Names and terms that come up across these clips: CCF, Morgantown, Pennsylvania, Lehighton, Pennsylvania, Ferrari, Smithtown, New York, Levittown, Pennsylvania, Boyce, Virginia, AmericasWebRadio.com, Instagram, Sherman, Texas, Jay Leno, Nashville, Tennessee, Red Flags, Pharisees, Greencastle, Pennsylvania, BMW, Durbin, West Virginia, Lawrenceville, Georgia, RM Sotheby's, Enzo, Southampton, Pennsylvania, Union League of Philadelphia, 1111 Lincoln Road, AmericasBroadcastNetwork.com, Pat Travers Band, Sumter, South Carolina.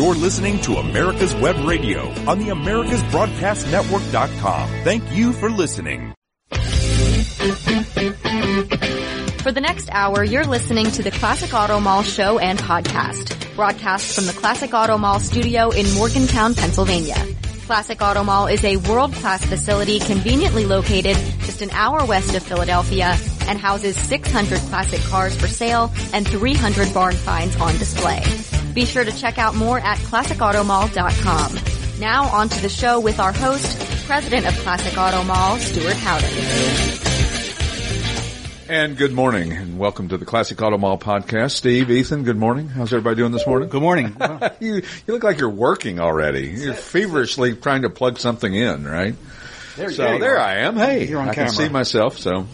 You're listening to America's Web Radio on the AmericasBroadcastNetwork.com. Thank you for listening. For the next hour, you're listening to the Classic Auto Mall Show and Podcast, broadcast from the Classic Auto Mall studio in Morgantown, Pennsylvania. Classic Auto Mall is a world-class facility conveniently located just an hour west of Philadelphia and houses 600 classic cars for sale and 300 barn finds on display. Be sure to check out more at ClassicAutoMall.com. Now on to the show with our host, President of Classic Auto Mall, Stuart Howden. And good morning, and welcome to the Classic Auto Mall Podcast. Steve, Ethan, good morning. How's everybody doing this morning? Good morning. Wow. You look like you're working already. You're feverishly trying to plug something in, right? There I am. Hey, you're on camera. I can see myself, so,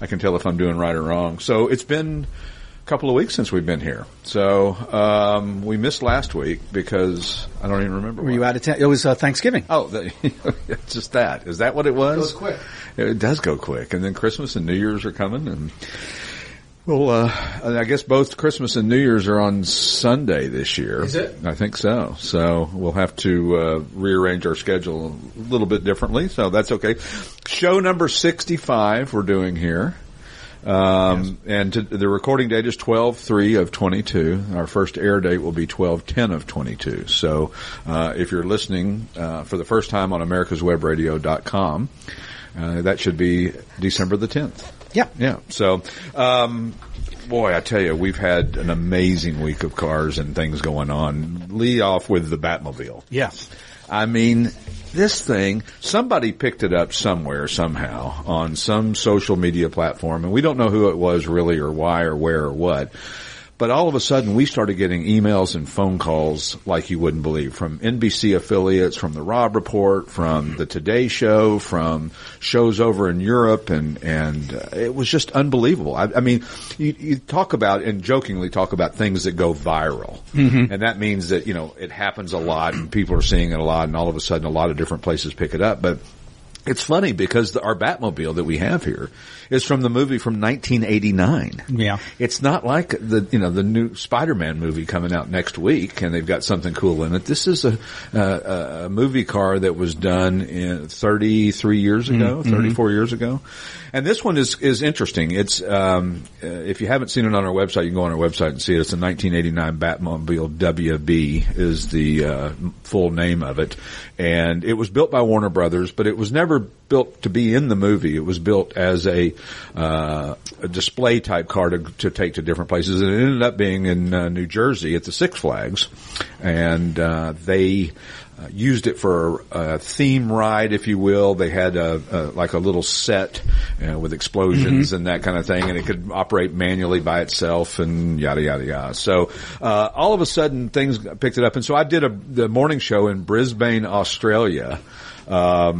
I can tell if I'm doing right or wrong. So it's been a couple of weeks since we've been here. So we missed last week because I don't even remember. Were you out of town? It was Thanksgiving. Oh, it's just that. Is that what it was? It goes quick. It does go quick, and then Christmas and New Year's are coming, and well, I guess both Christmas and New Year's are on Sunday this year. Is it? I think so. So we'll have to rearrange our schedule a little bit differently. So that's okay. Show number 65 we're doing here, yes. And the recording date is 12/3 of 22. Our first air date will be 12/10 of 22. So if you're listening for the first time on AmericasWebRadio.com. That should be December the 10th. Yeah. Yeah. So, boy, I tell you, we've had an amazing week of cars and things going on. Lead off with the Batmobile. Yes. I mean, this thing, somebody picked it up somewhere, somehow, on some social media platform, and we don't know who it was really or why or where or what. But all of a sudden, we started getting emails and phone calls like you wouldn't believe, from NBC affiliates, from the Robb Report, from the Today Show, from shows over in Europe, and it was just unbelievable. I mean, you talk about, and jokingly talk about, things that go viral. Mm-hmm. And that means that, it happens a lot and people are seeing it a lot, and all of a sudden a lot of different places pick it up. But it's funny because our Batmobile that we have here is from the movie from 1989. Yeah. It's not like the new Spider-Man movie coming out next week and they've got something cool in it. This is a movie car that was done 33 years ago, mm-hmm. 34 years ago. And this one is interesting. It's, if you haven't seen it on our website, you can go on our website and see it. It's a 1989 Batmobile. WB is the, full name of it. And it was built by Warner Brothers, but it was never built to be in the movie. It was built as a display type car to take to different places, and it ended up being in New Jersey at the Six Flags, and they used it for a theme ride, if you will. They had a little set with explosions, mm-hmm. and that kind of thing, and it could operate manually by itself and yada, yada, yada. So all of a sudden things picked it up, and so I did the morning show in Brisbane, Australia, a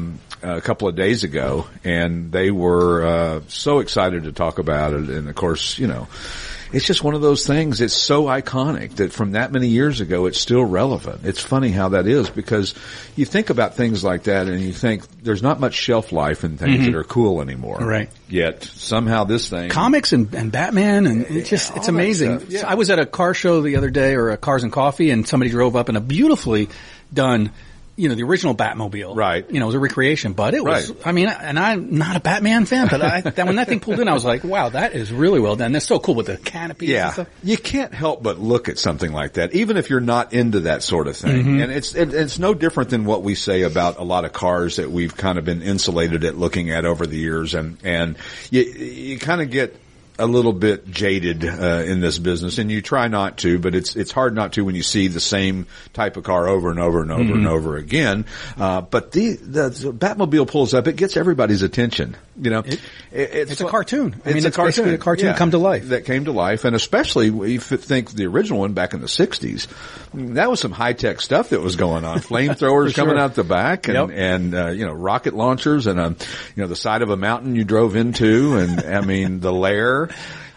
couple of days ago, and they were so excited to talk about it. And of course, it's just one of those things. It's so iconic that from that many years ago, it's still relevant. It's funny how that is, because you think about things like that and you think there's not much shelf life in things mm-hmm. that are cool anymore. Right. Yet somehow this thing. Comics and Batman, and it's amazing. Yeah. So I was at a car show the other day, or a Cars and Coffee, and somebody drove up in a beautifully done the original Batmobile. Right. It was a recreation, but it was, right. I mean, and I'm not a Batman fan, but when that thing pulled in, I was like, wow, that is really well done. That's so cool with the canopy. Yeah. And stuff. You can't help but look at something like that, even if you're not into that sort of thing. Mm-hmm. And it's no different than what we say about a lot of cars that we've kind of been insulated at looking at over the years. And you kind of get a little bit jaded in this business, and you try not to, but it's hard not to when you see the same type of car over and over and over mm-hmm. and over again. But the Batmobile pulls up, it gets everybody's attention. It's a cartoon. Basically a cartoon come to life. That came to life, and especially if you think the original one back in the 60s, that was some high-tech stuff that was going on. Flamethrowers coming out the back, and, yep. and rocket launchers, and the side of a mountain you drove into, and the lair.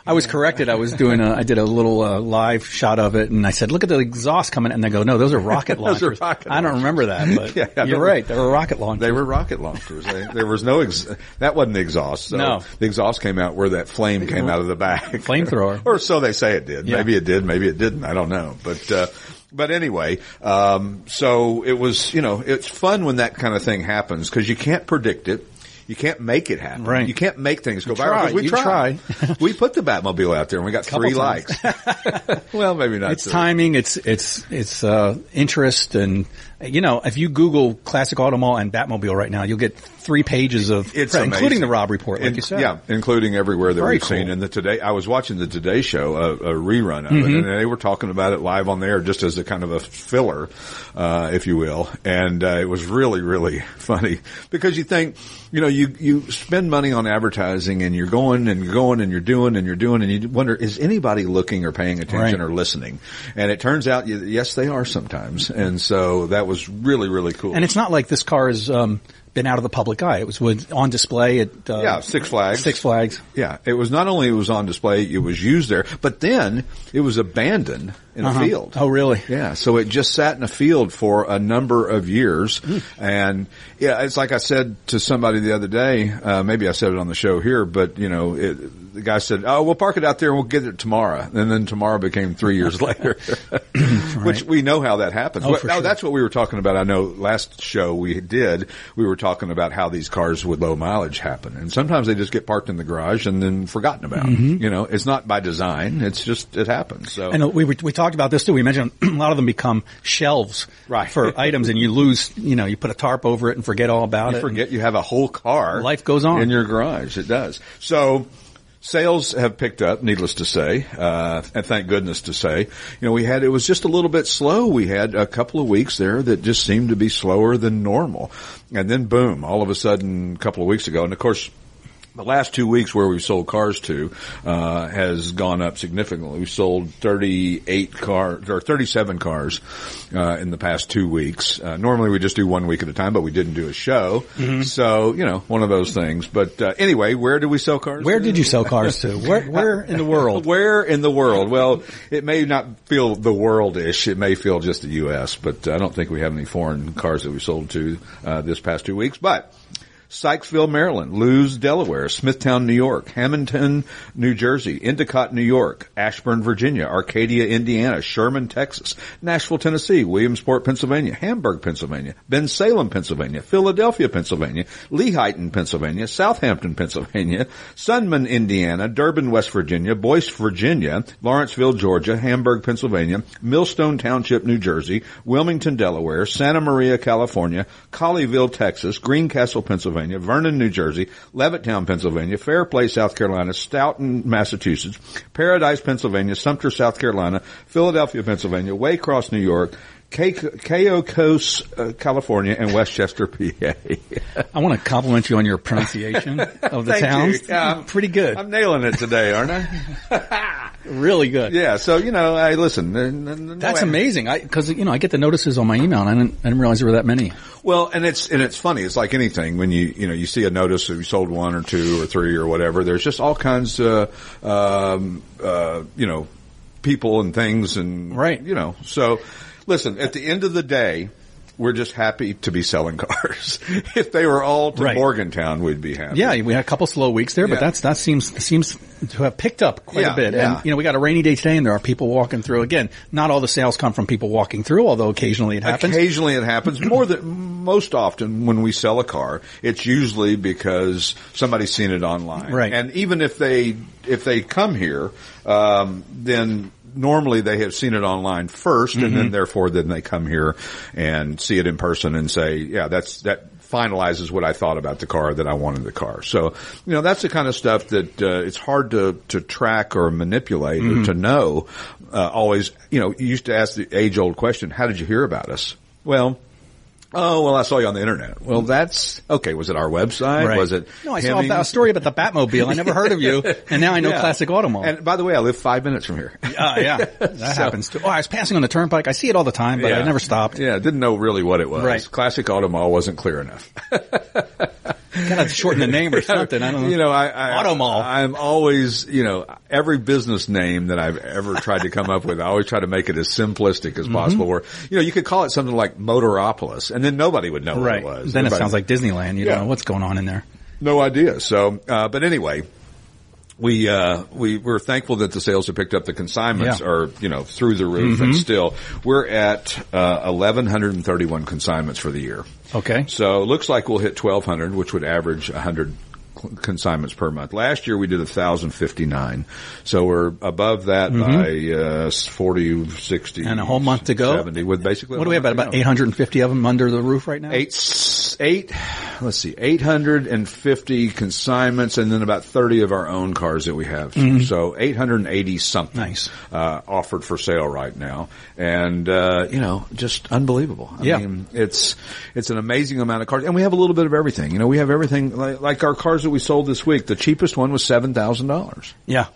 I was corrected. I was I did a little live shot of it, and I said, "Look at the exhaust coming," and they go, "No, those are rocket launchers." Those are rocket launchers. I don't remember that, but you're right. They were rocket launchers. They were rocket launchers. There was no that wasn't the exhaust. So no, the exhaust came out where that flame came out of the back. Flamethrower, or so they say it did. Yeah. Maybe it did. Maybe it didn't. I don't know. But But anyway, so it was, you know, it's fun when that kind of thing happens because you can't predict it. You can't make it happen. Right. You can't make things go viral. We try. We put the Batmobile out there and we got three likes. Well, maybe not. It's timing. It's interest. And, you know, if you Google Classic Auto Mall and Batmobile right now, you'll get 3 pages of, including the Robb Report, like you said. Yeah, including everywhere that we've seen. And the Today, I was watching the Today Show, a rerun of it, and they were talking about it live on there just as a kind of a filler, if you will. And, it was really, really funny because you think, you know, you spend money on advertising and you're going and you're going and you're doing and you're doing and you wonder, is anybody looking or paying attention or listening? And it turns out, yes, they are sometimes. And so that was really, really cool. And it's not like this car has been out of the public eye. It was on display at Six Flags. Six Flags. Yeah. It was not only it was on display, it was used there, but then it was abandoned in a field. Oh, really? Yeah. So it just sat in a field for a number of years. And, yeah, it's like I said to somebody the other day, maybe I said it on the show here, but, you know, the guy said, oh, we'll park it out there and we'll get it tomorrow. And then tomorrow became 3 years later, which we know how that happens. Oh, that's what we were talking about. I know last show we were talking about how these cars with low mileage happen. And sometimes they just get parked in the garage and then forgotten about. You know, it's not by design. It's just, it happens. So. And we talked about this too. We mentioned a lot of them become shelves for items, and you lose, you know, you put a tarp over it and forget all about it. You forget you have a whole car. Life goes on. In your garage. It does. So sales have picked up, needless to say, and thank goodness to say. You know, it was just a little bit slow. We had a couple of weeks there that just seemed to be slower than normal. And then boom, all of a sudden a couple of weeks ago, and of course, the last 2 weeks where we've sold cars to, has gone up significantly. We've sold 38 cars, or 37 cars, in the past 2 weeks. Normally we just do 1 week at a time, but we didn't do a show. So, you know, one of those things. But, anyway, where do we sell cars? Where did you sell cars to? Where in the world? Where in the world? Well, it may not feel the world-ish. It may feel just the U.S., but I don't think we have any foreign cars that we sold to, this past 2 weeks. But, Sykesville, Maryland, Lewes, Delaware, Smithtown, New York, Hammonton, New Jersey, Endicott, New York, Ashburn, Virginia, Arcadia, Indiana, Sherman, Texas, Nashville, Tennessee, Williamsport, Pennsylvania, Hamburg, Pennsylvania, Ben Salem, Pennsylvania, Philadelphia, Pennsylvania, Lehighton, Pennsylvania, Southampton, Pennsylvania, Sunman, Indiana, Durbin, West Virginia, Boyce, Virginia, Lawrenceville, Georgia, Hamburg, Pennsylvania, Millstone Township, New Jersey, Wilmington, Delaware, Santa Maria, California, Colleyville, Texas, Greencastle, Pennsylvania, Vernon, New Jersey, Levittown, Pennsylvania, Fairplay, South Carolina, Stoughton, Massachusetts, Paradise, Pennsylvania, Sumter, South Carolina, Philadelphia, Pennsylvania, Waycross, New York, Cayo Coast, California, and Westchester, PA. I want to compliment you on your pronunciation of the towns. Pretty good. I'm nailing it today, aren't I? Really good. Yeah. So, you know, I listen. That's amazing. Because, you know, I get the notices on my email, and I didn't realize there were that many. Well, and it's funny. It's like anything when you see a notice that you sold one or two or three or whatever. There's just all kinds of, you know, people and things and, you know, so. Listen, at the end of the day, we're just happy to be selling cars. If they were all to Morgantown, we'd be happy. Yeah, we had a couple slow weeks there, but that seems to have picked up quite a bit. Yeah. And, you know, we got a rainy day today and there are people walking through. Again, not all the sales come from people walking through, although occasionally it happens. More than most often when we sell a car, it's usually because somebody's seen it online. Right. And even if they come here, then normally they have seen it online first, and then therefore then they come here and see it in person and say, yeah, that finalizes what I thought about the car, that I wanted the car. So, you know, that's the kind of stuff that it's hard to track or manipulate or to know. Always, you know, you used to ask the age-old question, how did you hear about us? Well, I saw you on the internet. Well, that's okay. Was it our website? Right. Was it? No, I saw a story about the Batmobile. I never heard of you, and now I know Classic Auto Mall. And by the way, I live 5 minutes from here. That happens too. Oh, I was passing on the turnpike. I see it all the time, but I never stopped. Yeah, didn't know really what it was. Right. Classic Auto Mall wasn't clear enough. Gotta shorten the name or something. I don't know. You know, Auto Mall. I'm always, you know, every business name that I've ever tried to come up with, I always try to make it as simplistic as possible. Where, you know, you could call it something like Motoropolis, and then nobody would know what it was. Then everybody, it sounds like Disneyland. You don't know what's going on in there. No idea. So, but anyway. We're thankful that the sales have picked up. The consignments are, you know, through the roof, and still we're at 1,131 consignments for the year. Okay. So it looks like we'll hit 1,200, which would average 100 consignments per month. Last year we did 1,059. So we're above that by 40, 60, and a whole month to go. 70 with basically. What do we have about 850 of them under the roof right now? Let's see, 850 consignments, and then about 30 of our own cars that we have. So 880 something offered for sale right now. And you know, just unbelievable. I mean, it's an amazing amount of cars, and we have a little bit of everything. You know, we have everything like our cars that we sold this week. The cheapest one was $7,000. Yeah.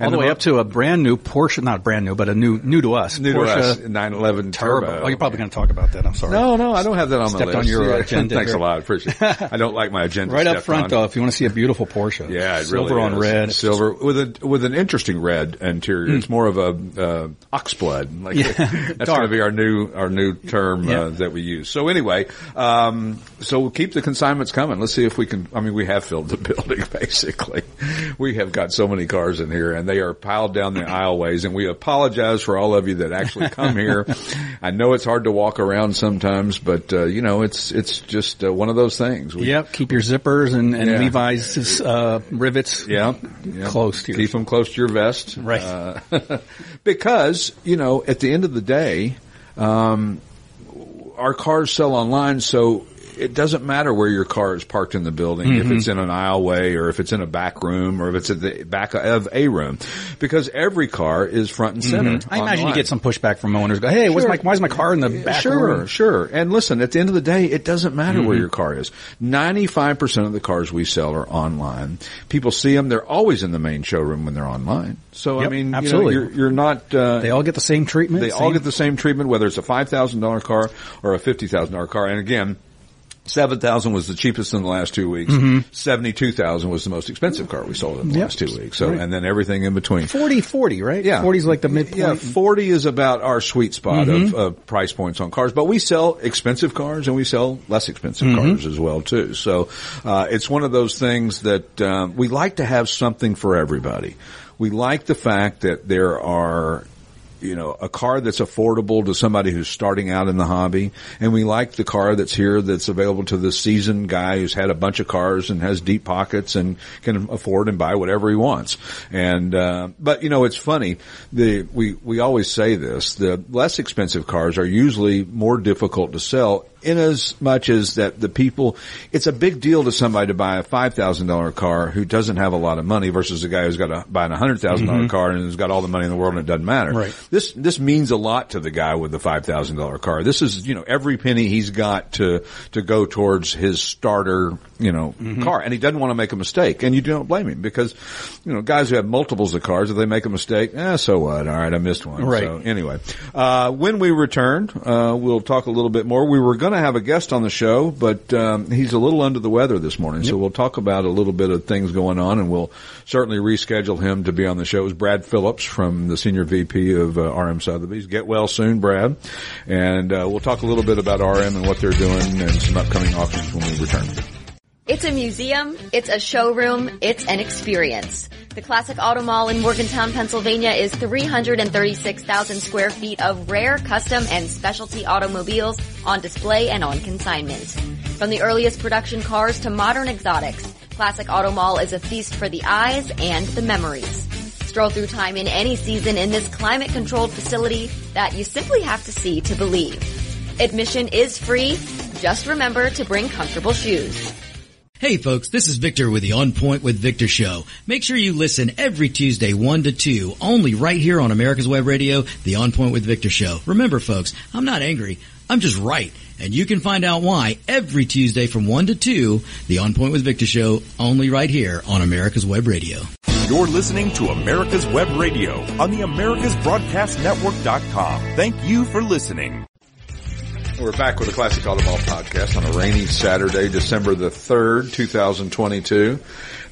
All the way up to a brand new Porsche, not brand new, but a new to us. New Porsche to us, 911 Turbo. Oh, you're probably going to talk about that. I'm sorry. No, I don't have that on my list. Stepped on your agenda. Thanks a lot. Appreciate it. I don't like my agenda. Right up front, though, if you want to see a beautiful Porsche. Yeah, it really is. Silver on red. Silver with an interesting red interior. It's more of a oxblood. Like that's going to be our new term that we use. So anyway, so we'll keep the consignments coming. Let's see if we can. I mean, we have filled the building basically. We have got so many cars in here, and they are piled down the aisleways, and we apologize for all of you that actually come here. I know it's hard to walk around sometimes, but you know, it's just one of those things. Keep your zippers and Levi's rivets close to your. Keep them close to your vest, right? Because you know, at the end of the day, our cars sell online, so it doesn't matter where your car is parked in the building, if it's in an aisleway or if it's in a back room or if it's at the back of a room, because every car is front and center. I imagine you get some pushback from owners. Go, hey, why is my car in the back room? Sure. And listen, at the end of the day, it doesn't matter where your car is. 95% of the cars we sell are online. People see them. They're always in the main showroom when they're online. So, I mean, absolutely. You know, you're not they all get the same treatment. All get the same treatment, whether it's a $5,000 car or a $50,000 car. And again, 7,000 was the cheapest in the last 2 weeks. 72,000 was the most expensive car we sold in the last 2 weeks. So, and then everything in between. 40, right? Yeah. 40 is like the midpoint. Yeah, 40 is about our sweet spot of price points on cars. But we sell expensive cars and we sell less expensive cars as well too. So, it's one of those things that, we like to have something for everybody. We like the fact that there are, you know, a car that's affordable to somebody who's starting out in the hobby. And we like the car that's here that's available to the seasoned guy who's had a bunch of cars and has deep pockets and can afford and buy whatever he wants. And, but you know, it's funny. We always say this, the less expensive cars are usually more difficult to sell, in as much as that the people, it's a big deal to somebody to buy a $5,000 car who doesn't have a lot of money versus a guy who's got to buy a $100,000 car and who's got all the money in the world and it doesn't matter. Right. This means a lot to the guy with the $5,000 car. This is, you know, every penny he's got to go towards his starter, you know, car, and he doesn't want to make a mistake. And you don't blame him because, you know, guys who have multiples of cars, if they make a mistake, so what? All right, I missed one. Right. So anyway, when we return, we'll talk a little bit more. We were going to have a guest on the show, but he's a little under the weather this morning, so we'll talk about a little bit of things going on, and we'll certainly reschedule him to be on the show. It was Brad Phillips from the Senior VP of RM Sotheby's. Get well soon, Brad, and we'll talk a little bit about RM and what they're doing and some upcoming auctions when we return. It's a museum, it's a showroom, it's an experience. The Classic Auto Mall in Morgantown, Pennsylvania is 336,000 square feet of rare, custom, and specialty automobiles on display and on consignment. From the earliest production cars to modern exotics, Classic Auto Mall is a feast for the eyes and the memories. Stroll through time in any season in this climate-controlled facility that you simply have to see to believe. Admission is free. Just remember to bring comfortable shoes. Hey folks, this is Victor with the On Point with Victor show. Make sure you listen every Tuesday 1 to 2, only right here on America's Web Radio, the On Point with Victor show. Remember folks, I'm not angry, I'm just right. And you can find out why every Tuesday from 1 to 2, the On Point with Victor show, only right here on America's Web Radio. You're listening to America's Web Radio on the AmericasBroadcastNetwork.com. Thank you for listening. We're back with the Classic Auto Mall podcast on a rainy Saturday, December the 3rd, 2022.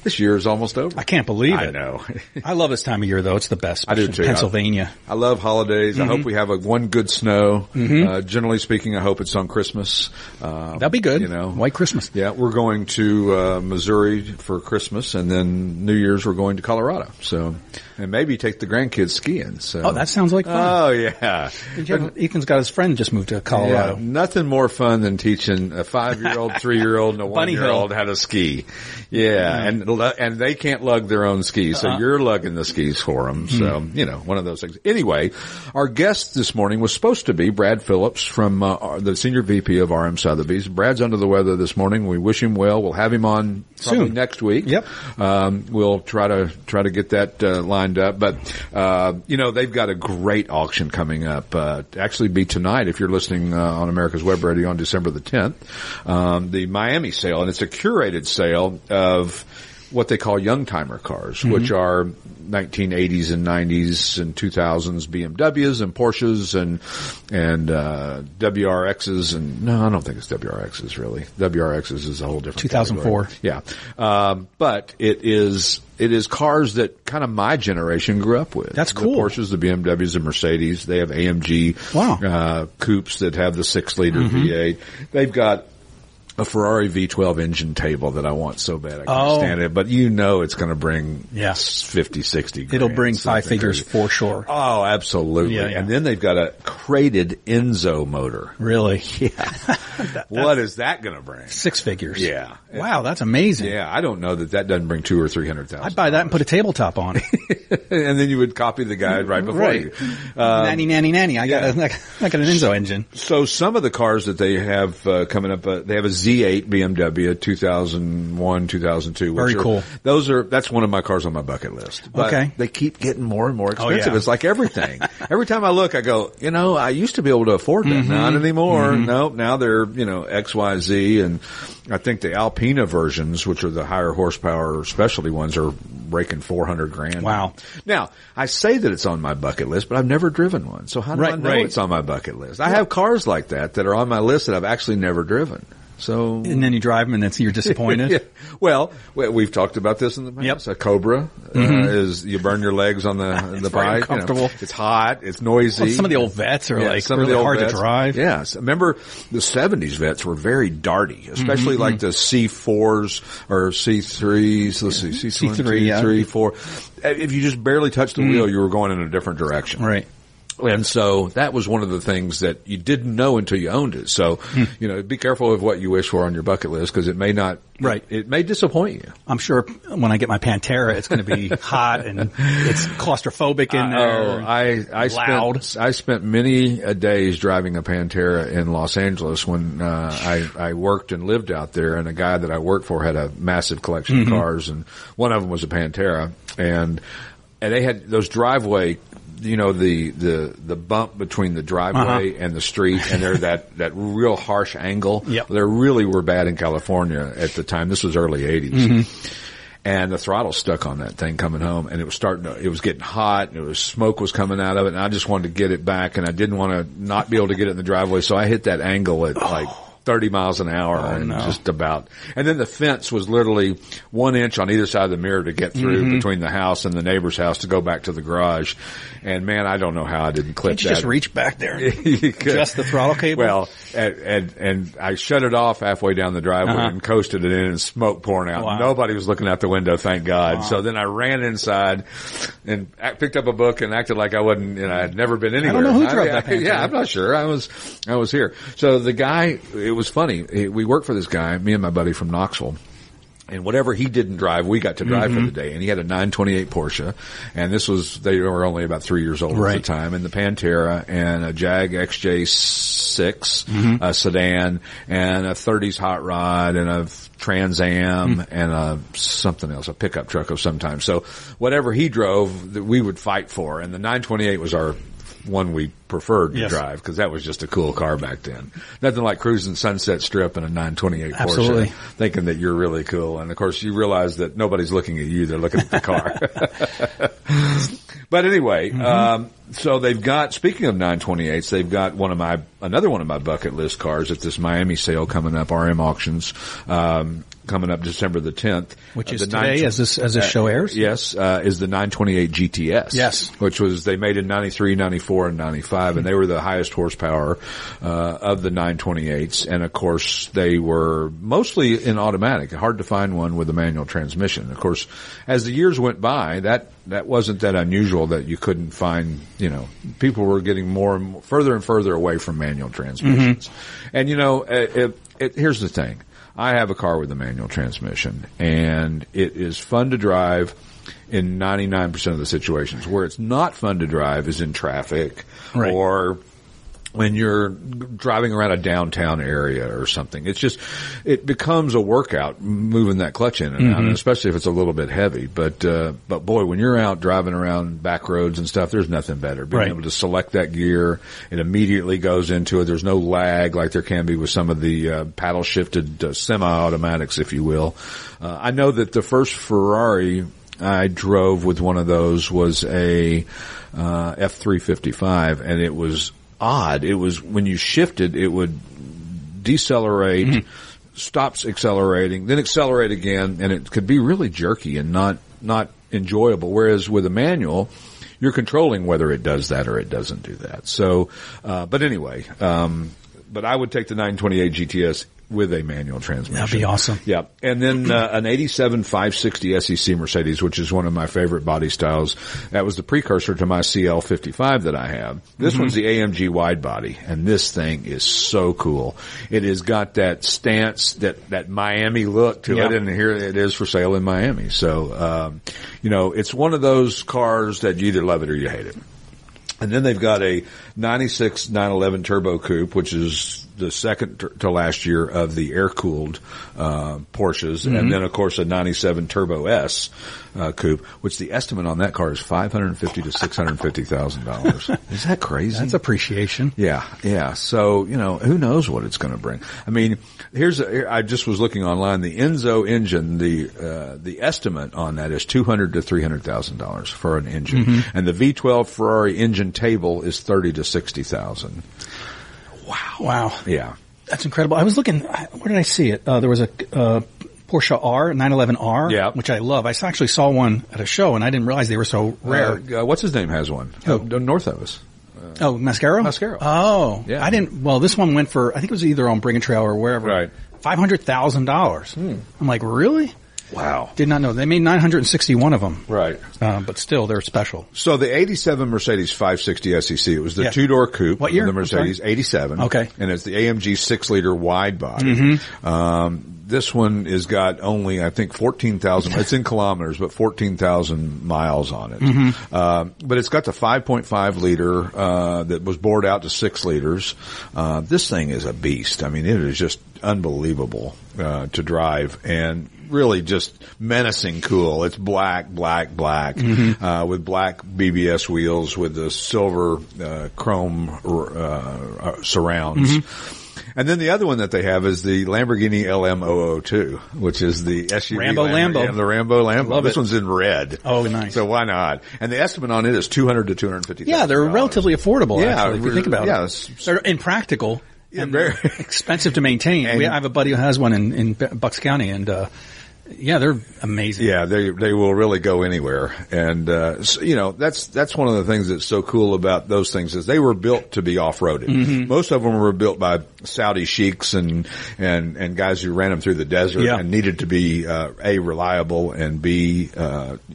This year is almost over. I can't believe it. I know. I love this time of year, though. It's the best. I do too. Pennsylvania. I love holidays. Mm-hmm. I hope we have one good snow. Mm-hmm. Generally speaking, I hope it's on Christmas. That'd be good. You know, White Christmas. Yeah, we're going to Missouri for Christmas, and then New Year's we're going to Colorado. So, and maybe take the grandkids skiing. So. Oh, that sounds like fun. Oh yeah. But Ethan's got his friend just moved to Colorado. Yeah, nothing more fun than teaching a 5-year-old, 3-year-old, and a 1-year-old how to ski. Yeah, mm-hmm. And they can't lug their own skis, so you're lugging the skis for them. So, you know, one of those things. Anyway, our guest this morning was supposed to be Brad Phillips from the Senior VP of RM Sotheby's. Brad's under the weather this morning. We wish him well. We'll have him on probably next week. Yep. We'll try to get that lined up. But, you know, they've got a great auction coming up. Actually be tonight if you're listening on America's Web Radio on December the 10th. The Miami sale, and it's a curated sale of what they call young-timer cars, mm-hmm. which are 1980s and 90s and 2000s BMWs and Porsches and WRXs and – no, I don't think it's WRXs really. WRXs is a whole different 2004. Category. Yeah. But it is cars that kind of my generation grew up with. That's cool. The Porsches, the BMWs, the Mercedes. They have AMG coupes that have the 6-liter mm-hmm. V8. They've got – a Ferrari V12 engine table that I want so bad I can't stand it, but you know it's going to bring 50, 60 grand. It'll bring five figures for sure. Oh, absolutely. Yeah, yeah. And then they've got a crated Enzo motor. Really? Yeah. What is that going to bring? Six figures. Yeah. Wow, that's amazing. Yeah, I don't know that doesn't bring $200,000 or $300,000. I'd buy that and put a tabletop on it. And then you would copy the guy right before you. Nanny. I got an Enzo engine. So some of the cars that they have coming up, they have a Z8 BMW 2001, 2002. Very cool. That's one of my cars on my bucket list. But they keep getting more and more expensive. Oh, yeah. It's like everything. Every time I look, I go, you know, I used to be able to afford that. Mm-hmm. Not anymore. Mm-hmm. Nope. Now they're, you know, X, Y, Z. And I think the Alpina versions, which are the higher horsepower specialty ones, are breaking $400,000. Wow. Now, I say that it's on my bucket list, but I've never driven one. So how do I know it's on my bucket list? I have cars like that are on my list that I've actually never driven. So, and then you drive them, and you're disappointed. Yeah. Well, we've talked about this in the past. Yep. A Cobra is you burn your legs on the bike. Uncomfortable. You know, it's hot. It's noisy. Well, some of the old vets are really hard to drive. Yes, remember the '70s vets were very darty, especially like the C4s or C3s. Let's see, C3, 4. If you just barely touched the wheel, you were going in a different direction. Right. And so that was one of the things that you didn't know until you owned it. So, you know, be careful of what you wish for on your bucket list because it may not. Right. It may disappoint you. I'm sure when I get my Pantera, it's going to be hot and it's claustrophobic in there. I spent many days driving a Pantera in Los Angeles when I worked and lived out there, and a guy that I worked for had a massive collection of cars, and one of them was a Pantera, and they had those driveway, you know, the bump between the driveway and the street, and they're that real harsh angle. Yep. They really were bad in California at the time. This was early 80s. Mm-hmm. And the throttle stuck on that thing coming home, and it was getting hot, and smoke was coming out of it, and I just wanted to get it back, and I didn't want to not be able to get it in the driveway, so I hit that angle at 30 miles an hour just about. And then the fence was literally 1 inch on either side of the mirror to get through between the house and the neighbor's house to go back to the garage. And man, I don't know how I didn't clip that. You just reach back there and adjust the throttle cable? Well, and I shut it off halfway down the driveway and coasted it in and smoke pouring out. Wow. Nobody was looking out the window, thank God. Wow. So then I ran inside and picked up a book and acted like I wasn't, and I had never been anywhere. I don't know who drove that Pantera. Yeah, I'm not sure. I was here. So the guy, it was funny. We worked for this guy, me and my buddy from Knoxville, and whatever he didn't drive, we got to drive for the day. And he had a 928 Porsche, and they were only about 3 years old at the time, and the Pantera, and a Jag XJ6, a sedan, and a 30s hot rod, and a Trans Am, and something else, a pickup truck of some time. So whatever he drove, we would fight for, and the 928 was our one we preferred to drive because that was just a cool car back then. Nothing like cruising Sunset Strip in a 928 Porsche, thinking that you're really cool. And of course, you realize that nobody's looking at you; they're looking at the car. But anyway, so they've got. Speaking of 928s, they've got another one of my bucket list cars at this Miami sale coming up. RM Auctions. Coming up December the 10th. Which is today as this show airs? Yes, is the 928 GTS. Yes. Which was, they made in 93, 94, and 95, and they were the highest horsepower, of the 928s. And of course, they were mostly in automatic. Hard to find one with a manual transmission. Of course, as the years went by, that wasn't that unusual that you couldn't find, people were getting more and further away from manual transmissions. Mm-hmm. And here's the thing. I have a car with a manual transmission, and it is fun to drive in 99% of the situations. Where it's not fun to drive is in traffic or when you're driving around a downtown area or something. It's just, it becomes a workout moving that clutch in and out, especially if it's a little bit heavy. But boy, when you're out driving around back roads and stuff, there's nothing better. Being able to select that gear, it immediately goes into it. There's no lag like there can be with some of the, paddle shifted semi-automatics, if you will. I know that the first Ferrari I drove with one of those was a, F355, and it was odd. It was when you shifted, it would decelerate, stops accelerating, then accelerate again, and it could be really jerky and not enjoyable. Whereas with a manual, you're controlling whether it does that or it doesn't do that. So, but anyway, but I would take the 928 GTS with a manual transmission. That'd be awesome. Yeah. And then an 87 560 SEC Mercedes, which is one of my favorite body styles. That was the precursor to my CL55 that I have. This one's the AMG wide body, and this thing is so cool. It has got that stance, that Miami look to it, and here it is for sale in Miami. So, it's one of those cars that you either love it or you hate it. And then they've got a 96 911 Turbo Coupe, which is the second to last year of the air-cooled Porsches. And then, of course, a 97 Turbo S Coupe, which the estimate on that car is $550,000 to $650,000. Is that crazy? That's appreciation. Yeah, yeah. So, who knows what it's going to bring. I mean, I just was looking online. The Enzo engine, the estimate on that is $200,000 to $300,000 for an engine. And the V12 Ferrari engine table is $30,000 to $60,000. Wow. Yeah. That's incredible. I was looking, where did I see it? There was a Porsche R, 911R, which I love. I actually saw one at a show, and I didn't realize they were so rare. What's his name has one? North of us. Mascaro? Oh. Yeah. This one went for, I think it was either on Bring a Trail or wherever. Right. $500,000. I'm like, really? Wow. Did not know. They made 961 of them. Right. But still, they're special. So the 87 Mercedes 560 SEC, it was the two-door coupe. What year? The Mercedes 87. Okay. And it's the AMG 6-liter wide body. This one has got only, I think, 14,000. It's in kilometers, but 14,000 miles on it. But it's got the 5.5 liter that was bored out to 6 liters. This thing is a beast. I mean, it is just unbelievable to drive and really just menacing cool. It's black, with black BBS wheels with the silver chrome surrounds. And then the other one that they have is the Lamborghini LM002, which is the SUV Lambo. Yeah, the Rambo Lambo. Love this one's in red. Oh, nice. So why not? And the estimate on it is $200,000 to $250,000. Yeah, they're relatively affordable, actually, if you think about it. Yeah. They're impractical and very expensive to maintain. I have a buddy who has one in Bucks County, and yeah, they're amazing. Yeah, they will really go anywhere. And, that's one of the things that's so cool about those things is they were built to be off-roaded. Most of them were built by Saudi sheiks and guys who ran them through the desert and needed to be, A, reliable and B,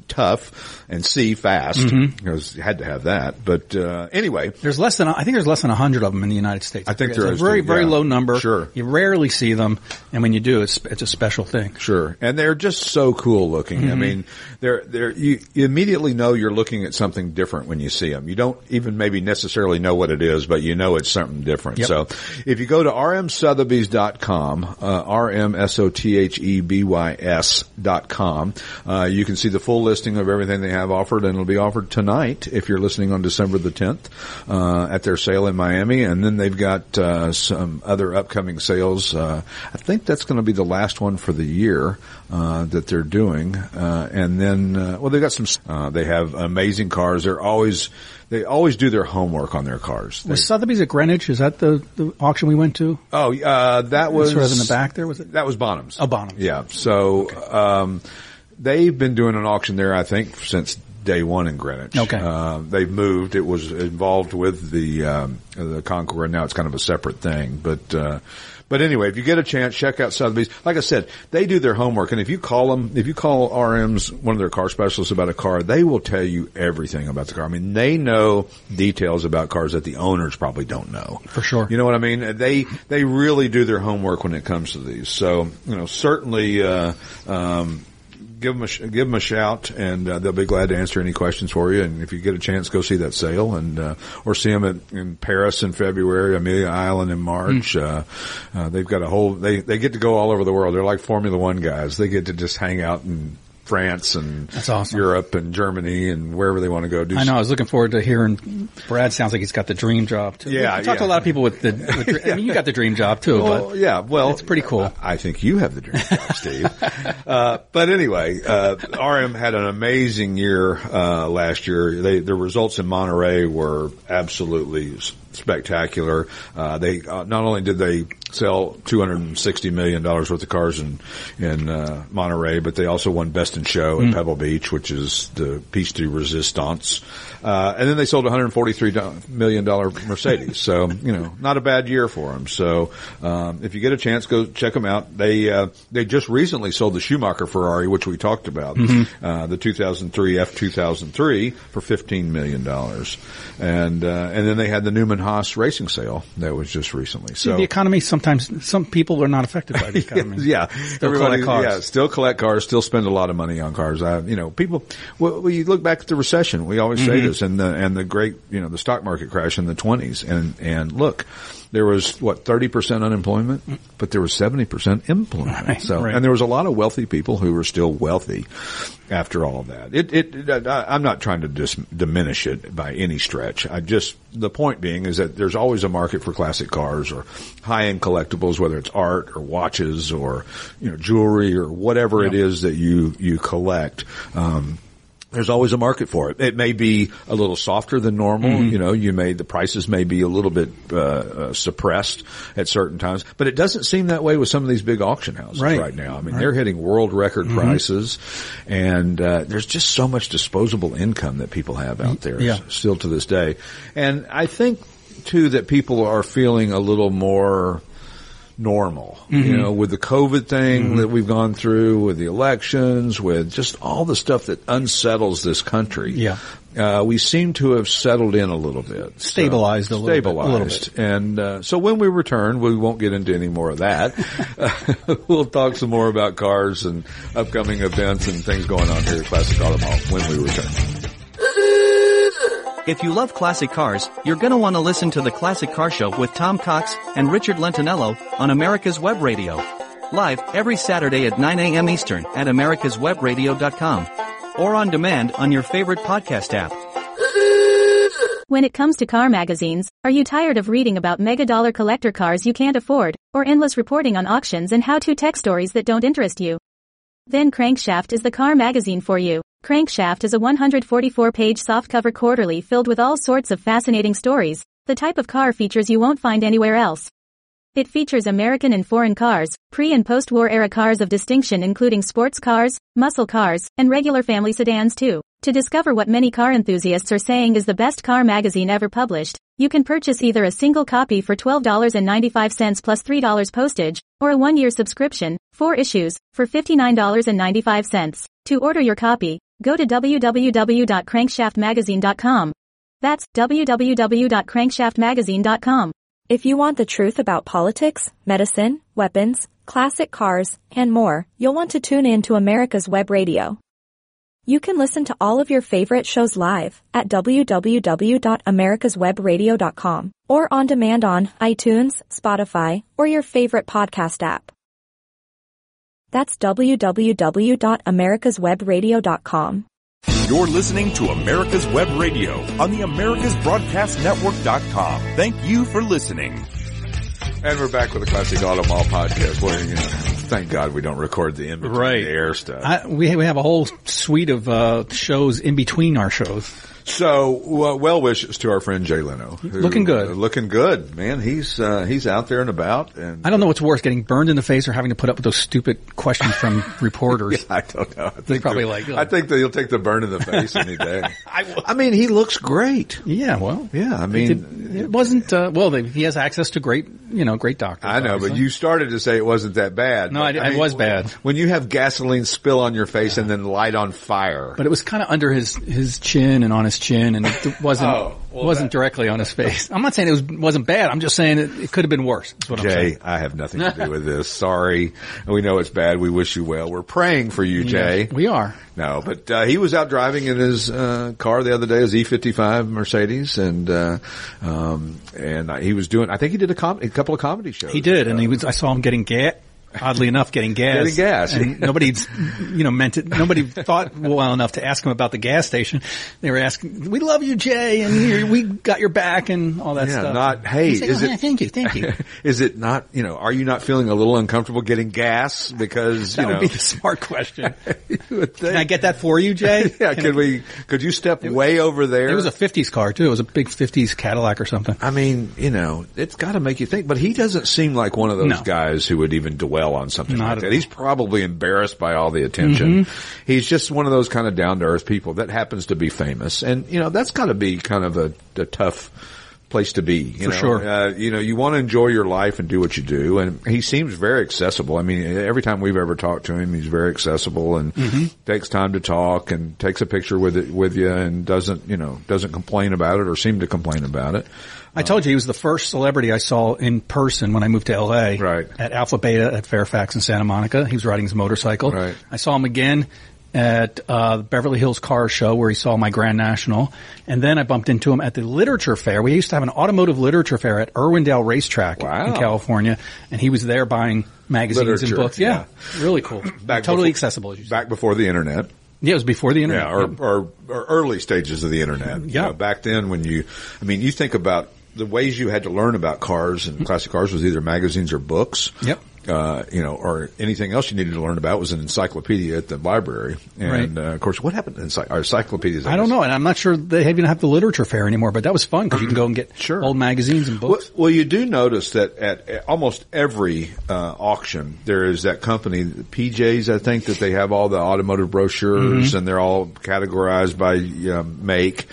tough and C, fast. Because you had to have that. But, anyway. There's less than 100 of them in the United States. I think there is. It's a very, very low number. Sure. You rarely see them. And when you do, it's a special thing. Sure. And they're just so cool looking. Mm-hmm. I mean, you immediately know you're looking at something different when you see them. You don't even maybe necessarily know what it is, but you know it's something different. Yep. So if you go to rmsotheby's.com, rmsothebys.com, you can see the full listing of everything they have offered, and it'll be offered tonight if you're listening on December the 10th at their sale in Miami. And then they've got some other upcoming sales. I think that's going to be the last one for the year that they're doing. And then, well, they've got some, they have amazing cars. They always do their homework on their cars. Was Sotheby's at Greenwich? Is that the auction we went to? Oh, that was sort of in the back there, was it? That was Bonham's. Oh, Bonham's. Yeah. So, okay. They've been doing an auction there, I think, since day one in Greenwich. Okay. They've moved. It was involved with the Concours. Now it's kind of a separate thing, but anyway, if you get a chance, check out Sotheby's. Like I said, they do their homework, and if you call RM's, one of their car specialists, about a car, they will tell you everything about the car. I mean, they know details about cars that the owners probably don't know. For sure. You know what I mean? They really do their homework when it comes to these. So, you know, certainly, give them a shout, and they'll be glad to answer any questions for you. And if you get a chance, go see that sale, and or see them in Paris in February, Amelia Island in March. They've got a whole. They get to go all over the world. They're like Formula One guys. They get to just hang out in France and awesome. Europe and Germany and wherever they want to go. I was looking forward to hearing. Brad sounds like he's got the dream job too. Yeah, I talked to a lot of people with I mean, you got the dream job too. Well, but yeah, well, it's pretty cool. I think you have the dream job, Steve. But anyway. RM had an amazing year last year. The results in Monterey were absolutely spectacular. They not only did they sell $260 million worth of cars in Monterey, but they also won Best in Show in Pebble Beach, which is the piece de resistance. And then they sold a $143 million Mercedes. So, you know, not a bad year for them. So, if you get a chance, go check them out. They just recently sold the Schumacher Ferrari, which we talked about, the 2003 F2003 for $15 million. And then they had the Newman Haas racing sale that was just recently. So the economy, sometimes some people are not affected by the economy. Yeah. Still collect cars, still spend a lot of money on cars. You look back at the recession, we always say this, and the great, you know, the stock market crash in the 20s, and look, there was 30% unemployment, but there was 70% employment. Right, so, and there was a lot of wealthy people who were still wealthy after all of that. I'm not trying to diminish it by any stretch. The point being is that there's always a market for classic cars or high-end collectibles, whether it's art or watches or, you know, jewelry or whatever it is that you collect. There's always a market for it. It may be a little softer than normal. You know, the prices may be a little bit suppressed at certain times, but it doesn't seem that way with some of these big auction houses right now. I mean, they're hitting world record prices, and there's just so much disposable income that people have out there still to this day. And I think too that people are feeling a little more normal, you know, with the COVID thing that we've gone through, with the elections, with just all the stuff that unsettles this country. Yeah. We seem to have settled in a little bit. Stabilized a little bit. Stabilized. And so when we return, we won't get into any more of that. We'll talk some more about cars and upcoming events and things going on here at Classic Auto Mall when we return. If you love classic cars, you're going to want to listen to the Classic Car Show with Tom Cox and Richard Lentinello on America's Web Radio. Live every Saturday at 9 a.m. Eastern at AmericasWebRadio.com or on demand on your favorite podcast app. When it comes to car magazines, are you tired of reading about mega-dollar collector cars you can't afford, or endless reporting on auctions and how-to tech stories that don't interest you? Then Crankshaft is the car magazine for you. Crankshaft is a 144-page softcover quarterly filled with all sorts of fascinating stories, the type of car features you won't find anywhere else. It features American and foreign cars, pre- and post-war era cars of distinction including sports cars, muscle cars, and regular family sedans too. To discover what many car enthusiasts are saying is the best car magazine ever published, you can purchase either a single copy for $12.95 plus $3 postage, or a one-year subscription, 4 issues, for $59.95. To order your copy, go to www.crankshaftmagazine.com. That's www.crankshaftmagazine.com. If you want the truth about politics, medicine, weapons, classic cars, and more, you'll want to tune in to America's Web Radio. You can listen to all of your favorite shows live at www.americaswebradio.com or on demand on iTunes, Spotify, or your favorite podcast app. That's www.americaswebradio.com. You're listening to America's Web Radio on the AmericasBroadcastNetwork.com. Thank you for listening. And we're back with the Classic Auto Mall podcast. Well, you know, thank God we don't record the in-between the air stuff. We have a whole suite of shows in between our shows. So, well wishes to our friend Jay Leno. Looking good. Looking good, man. He's out there and about. And I don't know what's worse, getting burned in the face or having to put up with those stupid questions from reporters. Yeah, I don't know. They probably like. I think that he'll take the burn in the face any day. I mean, he looks great. Yeah, well. Yeah, I mean. It wasn't, he has access to great, great doctors. I know, obviously. But you started to say it wasn't that bad. No, it was bad. When you have gasoline spill on your face and then light on fire. But it was kind of under his chin and on his chin, and it wasn't directly on his face. I'm not saying wasn't bad. I'm just saying it could have been worse. That's what Jay, I'm saying. I have nothing to do with this. Sorry. We know it's bad. We wish you well. We're praying for you, Jay. Yes, we are. No, but he was out driving in his car the other day, his E55 Mercedes, and he was doing. I think he did a couple of comedy shows. He did, and he was. I saw him getting gas. Oddly enough, getting gas. Getting gas. And nobody's, meant it. Nobody thought well enough to ask him about the gas station. They were asking, "We love you, Jay, and we got your back," and all that stuff. Not, hey, like, is it? Thank you. Is it not? Are you not feeling a little uncomfortable getting gas because that would be the smart question. Can I get that for you, Jay? Yeah. Could you step way over there? It was a '50s car too. It was a big '50s Cadillac or something. I mean, it's got to make you think. But he doesn't seem like one of those guys who would even dwell on something like that. He's probably embarrassed by all the attention. Mm-hmm. He's just one of those kind of down-to-earth people that happens to be famous. And, that's got to be kind of a tough place to be. For sure. You want to enjoy your life and do what you do. And he seems very accessible. I mean, every time we've ever talked to him, he's very accessible and takes time to talk and takes a picture with you and doesn't complain about it or seem to complain about it. I told you he was the first celebrity I saw in person when I moved to L.A. Right. At Alpha Beta at Fairfax in Santa Monica. He was riding his motorcycle. Right. I saw him again at the Beverly Hills Car Show where he saw my Grand National. And then I bumped into him at the literature fair. We used to have an automotive literature fair at Irwindale Racetrack in California. And he was there buying magazines and books. Yeah. Really cool. Totally accessible. Back before the Internet. Yeah, it was before the Internet. Yeah, or early stages of the Internet. Yeah. Back then when you think about the ways you had to learn about cars and classic cars was either magazines or books. Yep. Or anything else you needed to learn about was an encyclopedia at the library. And, of course, what happened to encyclopedias? I don't know, and I'm not sure they even have the literature fair anymore, but that was fun because you can go and get old magazines and books. Well, you do notice that at almost every auction, there is that company, PJ's, I think, that they have all the automotive brochures, and they're all categorized by make.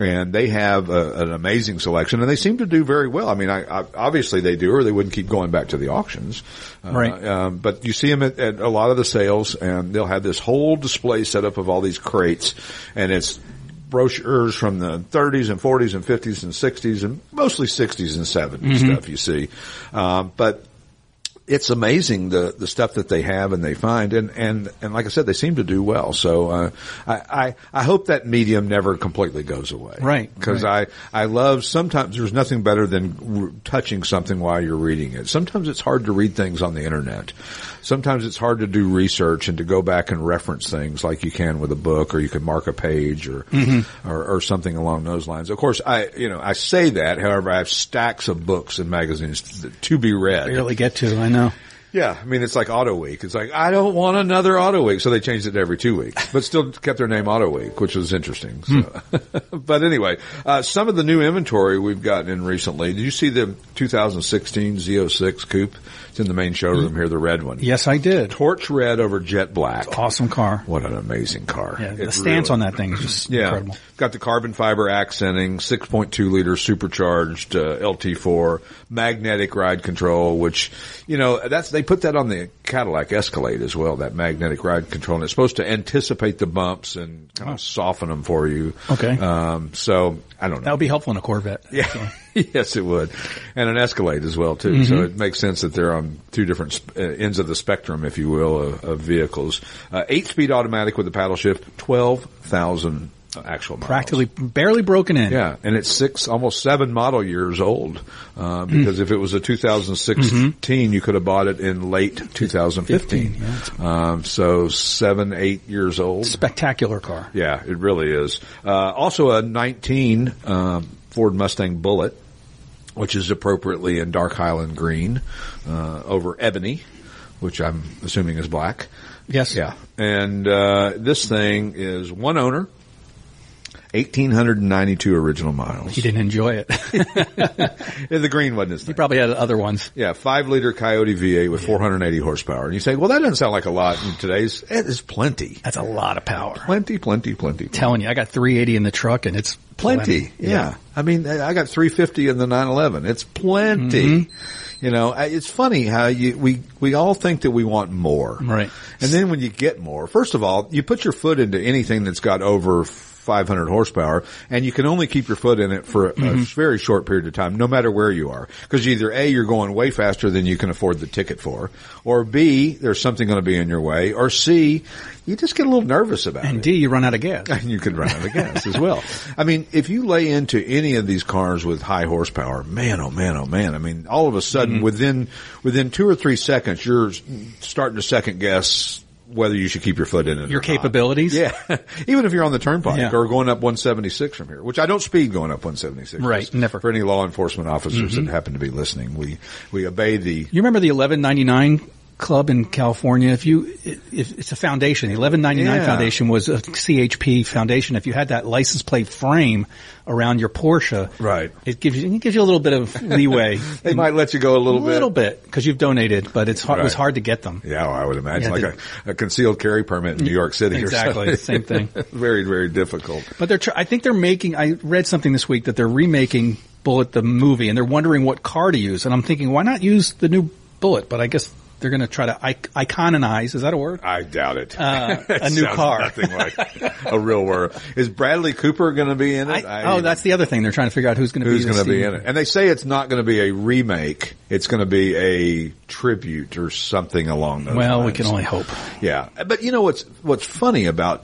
And they have an amazing selection, and they seem to do very well. I mean, I obviously they do, or they wouldn't keep going back to the auctions. But you see them at a lot of the sales, and they'll have this whole display set up of all these crates, and it's brochures from the 30s and 40s and 50s and 60s, and mostly 60s and 70s stuff you see. But it's amazing the stuff that they have and they find, and like I said, they seem to do well. So I hope that medium never completely goes away. Right. Because I love, sometimes there's nothing better than touching something while you're reading it. Sometimes it's hard to read things on the Internet. Sometimes it's hard to do research and to go back and reference things like you can with a book, or you can mark a page or something along those lines. Of course, I say that. However, I have stacks of books and magazines to be read. I barely get to. I know. No. Yeah, I mean, it's like Auto Week. It's like, I don't want another Auto Week. So they changed it to every 2 weeks, but still kept their name Auto Week, which was interesting. So. But anyway, some of the new inventory we've gotten in recently. Did you see the 2016 Z06 Coupe? It's in the main showroom here, the red one. Yes, I did. Torch red over jet black. It's an awesome car. What an amazing car. Yeah, the stance on that thing is just incredible. Got the carbon fiber accenting, 6.2 liter supercharged LT4, magnetic ride control, which, that's they put that on the Cadillac Escalade as well, that magnetic ride control, and it's supposed to anticipate the bumps and kind of soften them for you. Okay. So I don't know. That would be helpful in a Corvette. Yeah. Yes, it would. And an Escalade as well, too. Mm-hmm. So it makes sense that they're on two different ends of the spectrum, if you will, of vehicles. 8-speed automatic with a paddle shift, 12,000 actual miles. Practically barely broken in. Yeah, and it's almost 7 model years old, because if it was a 2016, you could have bought it in late 2015. So 7-8 years old. Spectacular car. Yeah, it really is. Also a 19 Ford Mustang Bullitt, which is appropriately in dark Highland green over ebony, which I'm assuming is black. Yes. Yeah. And this thing is one owner, 1,892 original miles. He didn't enjoy it. The green wasn't his thing. He probably had other ones. Yeah, 5-liter Coyote V8 with 480 horsepower. And you say, well, that doesn't sound like a lot in today's. It is plenty. That's a lot of power. Plenty. I'm telling you, I got 380 in the truck, and it's plenty. Yeah. I mean, I got 350 in the 911. It's plenty. You know, it's funny how we all think that we want more. Right. And then when you get more, first of all, you put your foot into anything that's got over 500 horsepower, and you can only keep your foot in it for a very short period of time, no matter where you are, because either A, you're going way faster than you can afford the ticket for, or B, there's something going to be in your way, or C, you just get a little nervous about it. And D, you run out of gas. And you could run out of gas as well. I mean, if you lay into any of these cars with high horsepower, man, oh man, oh man, I mean, all of a sudden, within 2 or 3 seconds, you're starting to second guess whether you should keep your foot in it. Your capabilities? Not. Yeah. Even if you're on the turnpike or going up 176 from here, which I don't speed going up 176. Right. Never. For any law enforcement officers that happen to be listening, we obey the. You remember the 1199 club in California? If it's a foundation, the 1199 foundation was a CHP foundation. If you had that license plate frame around your Porsche, it gives you a little bit of leeway. They might let you go a little bit because you've donated, but it's hard. It was hard to get them. Yeah, well, I would imagine a concealed carry permit in New York City. Exactly, or same thing. Very, very difficult. But I think they're making. I read something this week that they're remaking Bullitt the movie, and they're wondering what car to use. And I'm thinking, why not use the new Bullitt? But I guess they're going to try to iconize. Is that a word? I doubt it. A new car. Nothing like a real word. Is Bradley Cooper going to be in it? That's the other thing. They're trying to figure out who's going to be in it. And they say it's not going to be a remake. It's going to be a tribute or something along those lines. Well, we can only hope. Yeah. But you know what's funny about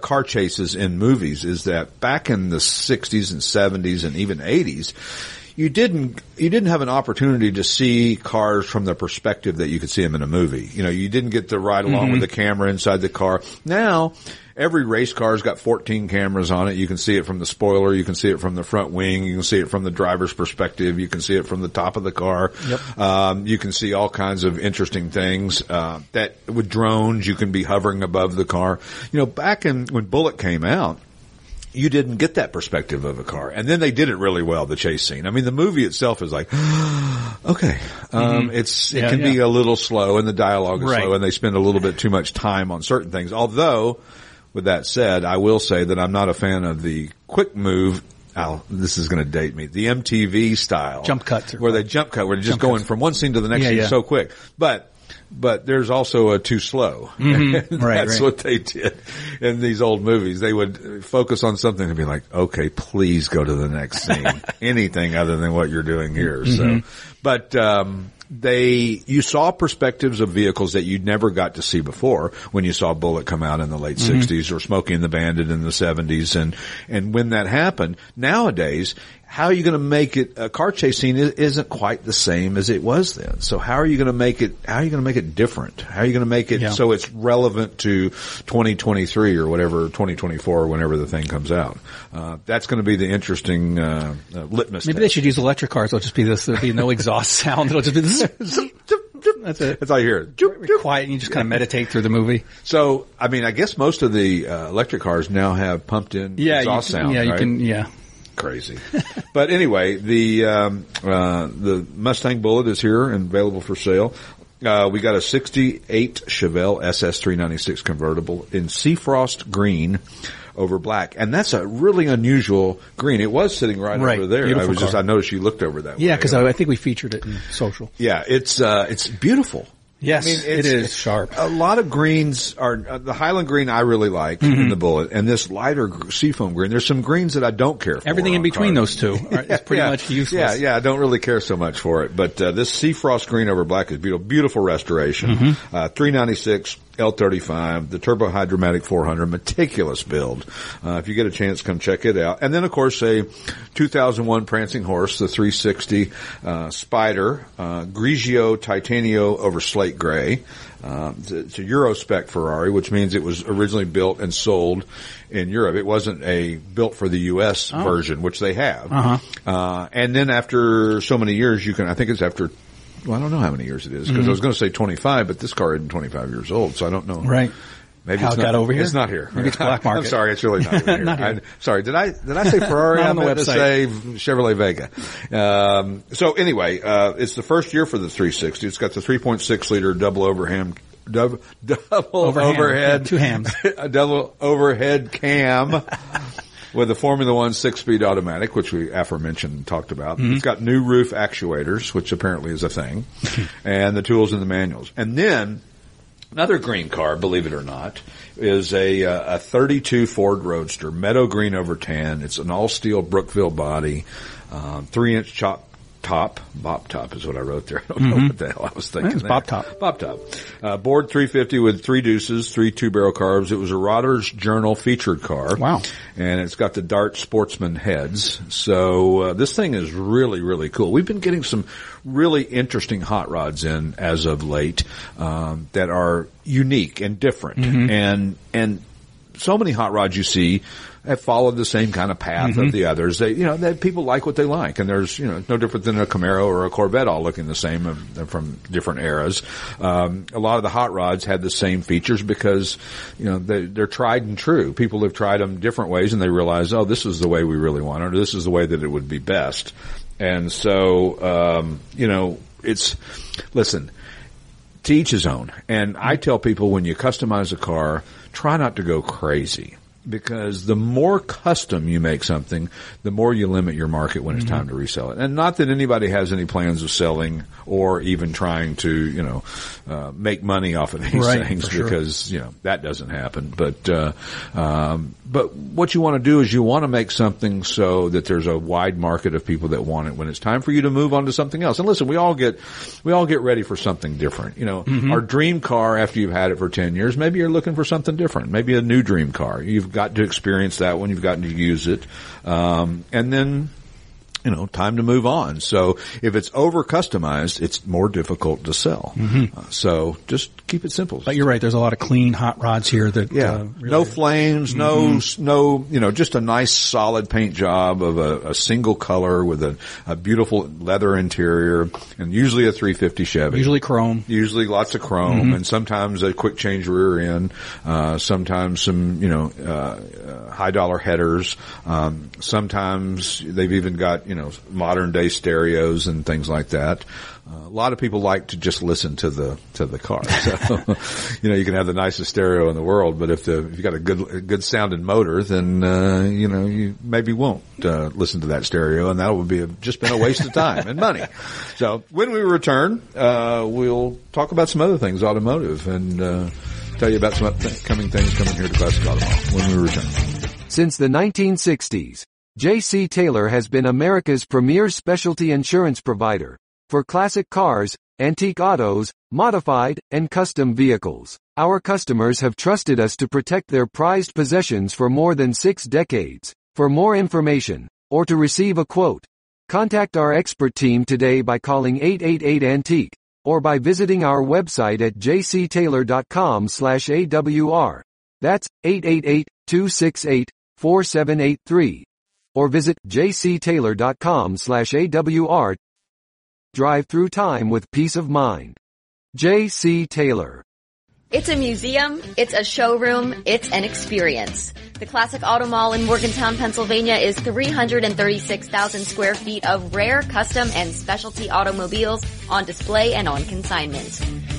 car chases in movies is that back in the 60s and 70s and even 80s, you didn't have an opportunity to see cars from the perspective that you could see them in a movie. You know, you didn't get to ride along with the camera inside the car. Now, every race car's got 14 cameras on it. You can see it from the spoiler. You can see it from the front wing. You can see it from the driver's perspective. You can see it from the top of the car. Yep. You can see all kinds of interesting things. That with drones, you can be hovering above the car. You know, back when Bullitt came out, you didn't get that perspective of a car. And then they did it really well, the chase scene. I mean, the movie itself is like, okay. It can be a little slow, and the dialogue is slow, and they spend a little bit too much time on certain things. Although, with that said, I will say that I'm not a fan of the quick move. This is going to date me. The MTV style. Jump cuts. Where they jump cut, where they're just going from one scene to the next scene so quick. But there's also a too slow. Mm-hmm. That's what they did in these old movies. They would focus on something and be like, okay, please go to the next scene. Anything other than what you're doing here. Mm-hmm. So, but, you saw perspectives of vehicles that you never got to see before when you saw Bullitt come out in the late 60s or Smokey and the Bandit in the 70s. And when that happened, nowadays, how are you going to make it? A car chase scene isn't quite the same as it was then. So how are you going to make it? How are you going to make it different? How are you going to make it so it's relevant to 2023 or whatever, 2024, or whenever the thing comes out? That's going to be the interesting litmus test. Maybe they should use electric cars. It'll just be this. There'll be no exhaust sound. It'll just be this. That's it. That's all you hear. You're quiet, and you just kind of meditate through the movie. So, I mean, I guess most of the electric cars now have pumped-in exhaust sound. Yeah, you can. Crazy. But anyway, the Mustang Bullitt is here and available for sale. We got a 68 Chevelle SS396 convertible in Seafrost green, over black. And that's a really unusual green. It was sitting right over there. Beautiful I noticed you looked over that way. Yeah, because I think we featured it in social. Yeah, it's beautiful. Yes, I mean, it's sharp. A lot of greens are the Highland green I really like in the Bullet, and this lighter seafoam green. There's some greens that I don't care for. Everything in between those two is pretty much useless. Yeah, I don't really care so much for it. But this sea frost green over black is beautiful. Beautiful restoration. $396. L35, the Turbo Hydromatic 400, meticulous build. If you get a chance, come check it out. And then, of course, a 2001 Prancing Horse, the 360 Spider, Grigio Titanio over slate gray. It's a Euro spec Ferrari, which means it was originally built and sold in Europe. It wasn't a built for the U.S. version, which they have. And then after so many years, I think it's after I don't know how many years it is because I was going to say 25, but this car isn't 25 years old, so I don't know. Right. Maybe how it's not, got over here? It's not here. Maybe it's black market. I'm sorry, it's really not over here. Sorry, did I say Ferrari? I meant to say Chevrolet Vega. So anyway, it's the first year for the 360. It's got the 3.6 liter double overhead cam. With a Formula One 6-speed automatic, which we aforementioned and talked about. It's got new roof actuators, which apparently is a thing, and the tools and the manuals. And then another green car, believe it or not, is a 32 Ford Roadster, meadow green over tan. It's an all-steel Brookville body, 3-inch chop top. Bop top is what I wrote there. I don't know what the hell I was thinking. It's bop top. Bop top. Board 350 with three deuces, 3 2-barrel carbs. It was a Rodder's Journal featured car. Wow. And it's got the Dart Sportsman heads. So this thing is really, really cool. We've been getting some really interesting hot rods in as of late that are unique and different. And so many hot rods you see have followed the same kind of path of the others. They people like what they like, and there's, no different than a Camaro or a Corvette all looking the same from different eras. A lot of the hot rods had the same features because, they're tried and true. People have tried them different ways and they realize, oh, this is the way we really want it, or this is the way that it would be best. And so, listen, to each his own. And I tell people when you customize a car, try not to go crazy. Because the more custom you make something, the more you limit your market when it's time to resell it. And not that anybody has any plans of selling or even trying to, make money off of these things because, that doesn't happen. But what you want to do is you want to make something so that there's a wide market of people that want it when it's time for you to move on to something else. And listen, we all get ready for something different. Our dream car after you've had it for 10 years, maybe you're looking for something different, maybe a new dream car. You've got to experience that one. You've gotten to use it. And then, time to move on. So if it's over customized, it's more difficult to sell. So just keep it simple. But you're right. There's a lot of clean hot rods here that, really no flames, no, just a nice solid paint job of a single color with a beautiful leather interior and usually a 350 Chevy. Usually chrome. Usually lots of chrome and sometimes a quick change rear end, sometimes some, high dollar headers. Sometimes they've even got, modern day stereos and things like that. A lot of people like to just listen to the car. So, you can have the nicest stereo in the world, but if you got a good sounding motor, then, you maybe won't, listen to that stereo, and that would be just been a waste of time and money. So when we return, we'll talk about some other things, automotive, and, tell you about some upcoming things coming here to Classic Automall when we return. Since the 1960s, J.C. Taylor has been America's premier specialty insurance provider for classic cars, antique autos, modified, and custom vehicles. Our customers have trusted us to protect their prized possessions for more than 6 decades. For more information, or to receive a quote, contact our expert team today by calling 888-ANTIQUE, or by visiting our website at jctaylor.com/awr. That's 888-268-4783. Or visit jctaylor.com/awr. Drive through time with peace of mind. J.C. Taylor. It's a museum, it's a showroom, it's an experience. The Classic Auto Mall in Morgantown, Pennsylvania is 336,000 square feet of rare, custom, and specialty automobiles on display and on consignment.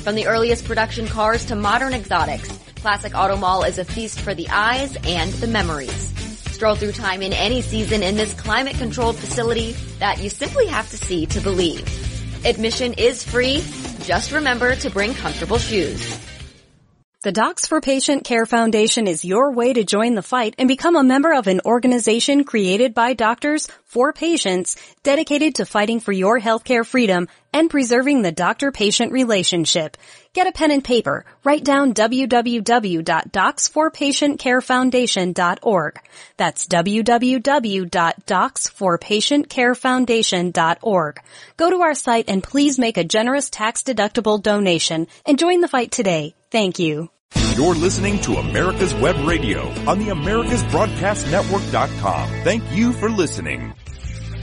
From the earliest production cars to modern exotics, Classic Auto Mall is a feast for the eyes and the memories. Stroll through time in any season in this climate-controlled facility that you simply have to see to believe. Admission is free. Just remember to bring comfortable shoes. The Docs for Patient Care Foundation is your way to join the fight and become a member of an organization created by doctors for patients dedicated to fighting for your healthcare freedom and preserving the doctor-patient relationship. Get a pen and paper. Write down www.docsforpatientcarefoundation.org. That's www.docsforpatientcarefoundation.org. Go to our site and please make a generous tax-deductible donation and join the fight today. Thank you. You're listening to America's Web Radio on the AmericasBroadcastNetwork.com. Thank you for listening.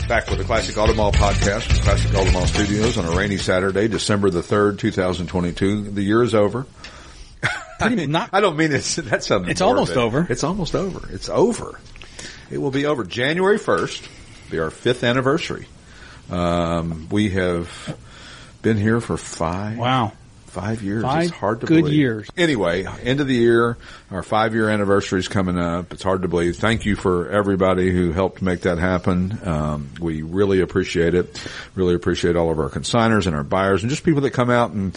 Back with the Classic Auto Mall podcast from Classic Auto Mall Studios on a rainy Saturday, December the 3rd, 2022. The year is over. I don't mean it's, that sounds morbid. It's almost over. It's almost over. It's over. It will be over. January 1st will be our 5th anniversary. We have been here for 5. Wow. 5 years. It's hard to believe. 5 good years. Anyway, end of the year, our 5-year anniversary is coming up. It's hard to believe. Thank you for everybody who helped make that happen. We really appreciate it. Really appreciate all of our consignors and our buyers and just people that come out and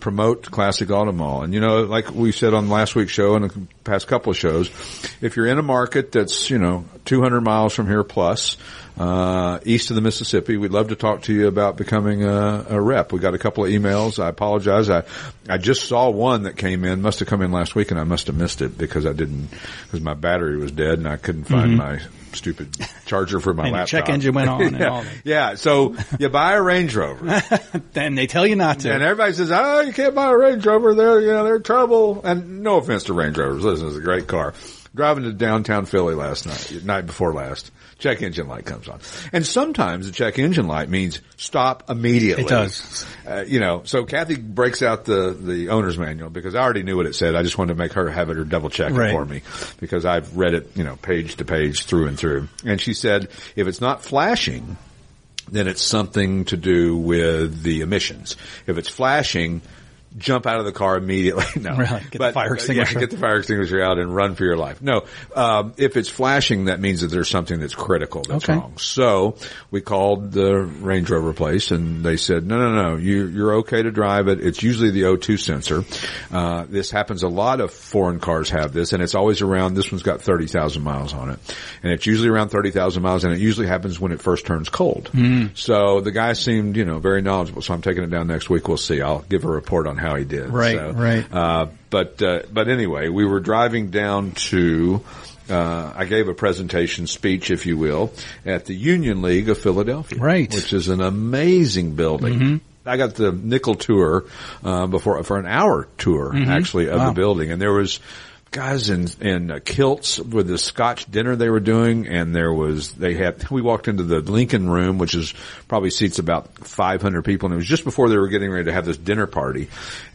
promote Classic Auto Mall. And you know, like we said on last week's show and the past couple of shows, if you're in a market that's, you know, 200 miles from here plus, east of the Mississippi, we'd love to talk to you about becoming a rep. We got a couple of emails. I apologize. I just saw one that came in, must have come in last week, and I must have missed it because my battery was dead and I couldn't find my stupid charger for my laptop. Check engine went on. And all that. Yeah. So you buy a Range Rover. Then they tell you not to. And everybody says, oh, you can't buy a Range Rover. They're trouble. And no offense to Range Rovers. Listen, it's a great car. Driving to downtown Philly night before last. Check engine light comes on. And sometimes the check engine light means stop immediately. It does. So Kathy breaks out the owner's manual because I already knew what it said. I just wanted to make her have it or double check it for me because I've read it, page to page through and through. And she said, if it's not flashing, then it's something to do with the emissions. If it's flashing, jump out of the car immediately. No, really? Get the fire extinguisher. Yeah, get the fire extinguisher out and run for your life. No, if it's flashing, that means that there's something that's critical that's wrong. So we called the Range Rover place and they said, no, you're okay to drive it. It's usually the O2 sensor. This happens. A lot of foreign cars have this, and it's always around. This one's got 30,000 miles on it, and it's usually around 30,000 miles, and it usually happens when it first turns cold. Mm. So the guy seemed, very knowledgeable. So I'm taking it down next week. We'll see. I'll give a report on how he did. Right. But anyway, we were driving down to, I gave a presentation speech, if you will, at the Union League of Philadelphia. Right. Which is an amazing building. Mm-hmm. I got the nickel tour, for an hour tour, actually, of the building. And there was guys in kilts with the Scotch dinner they were doing, and we walked into the Lincoln Room, which is probably seats about 500 people, and it was just before they were getting ready to have this dinner party,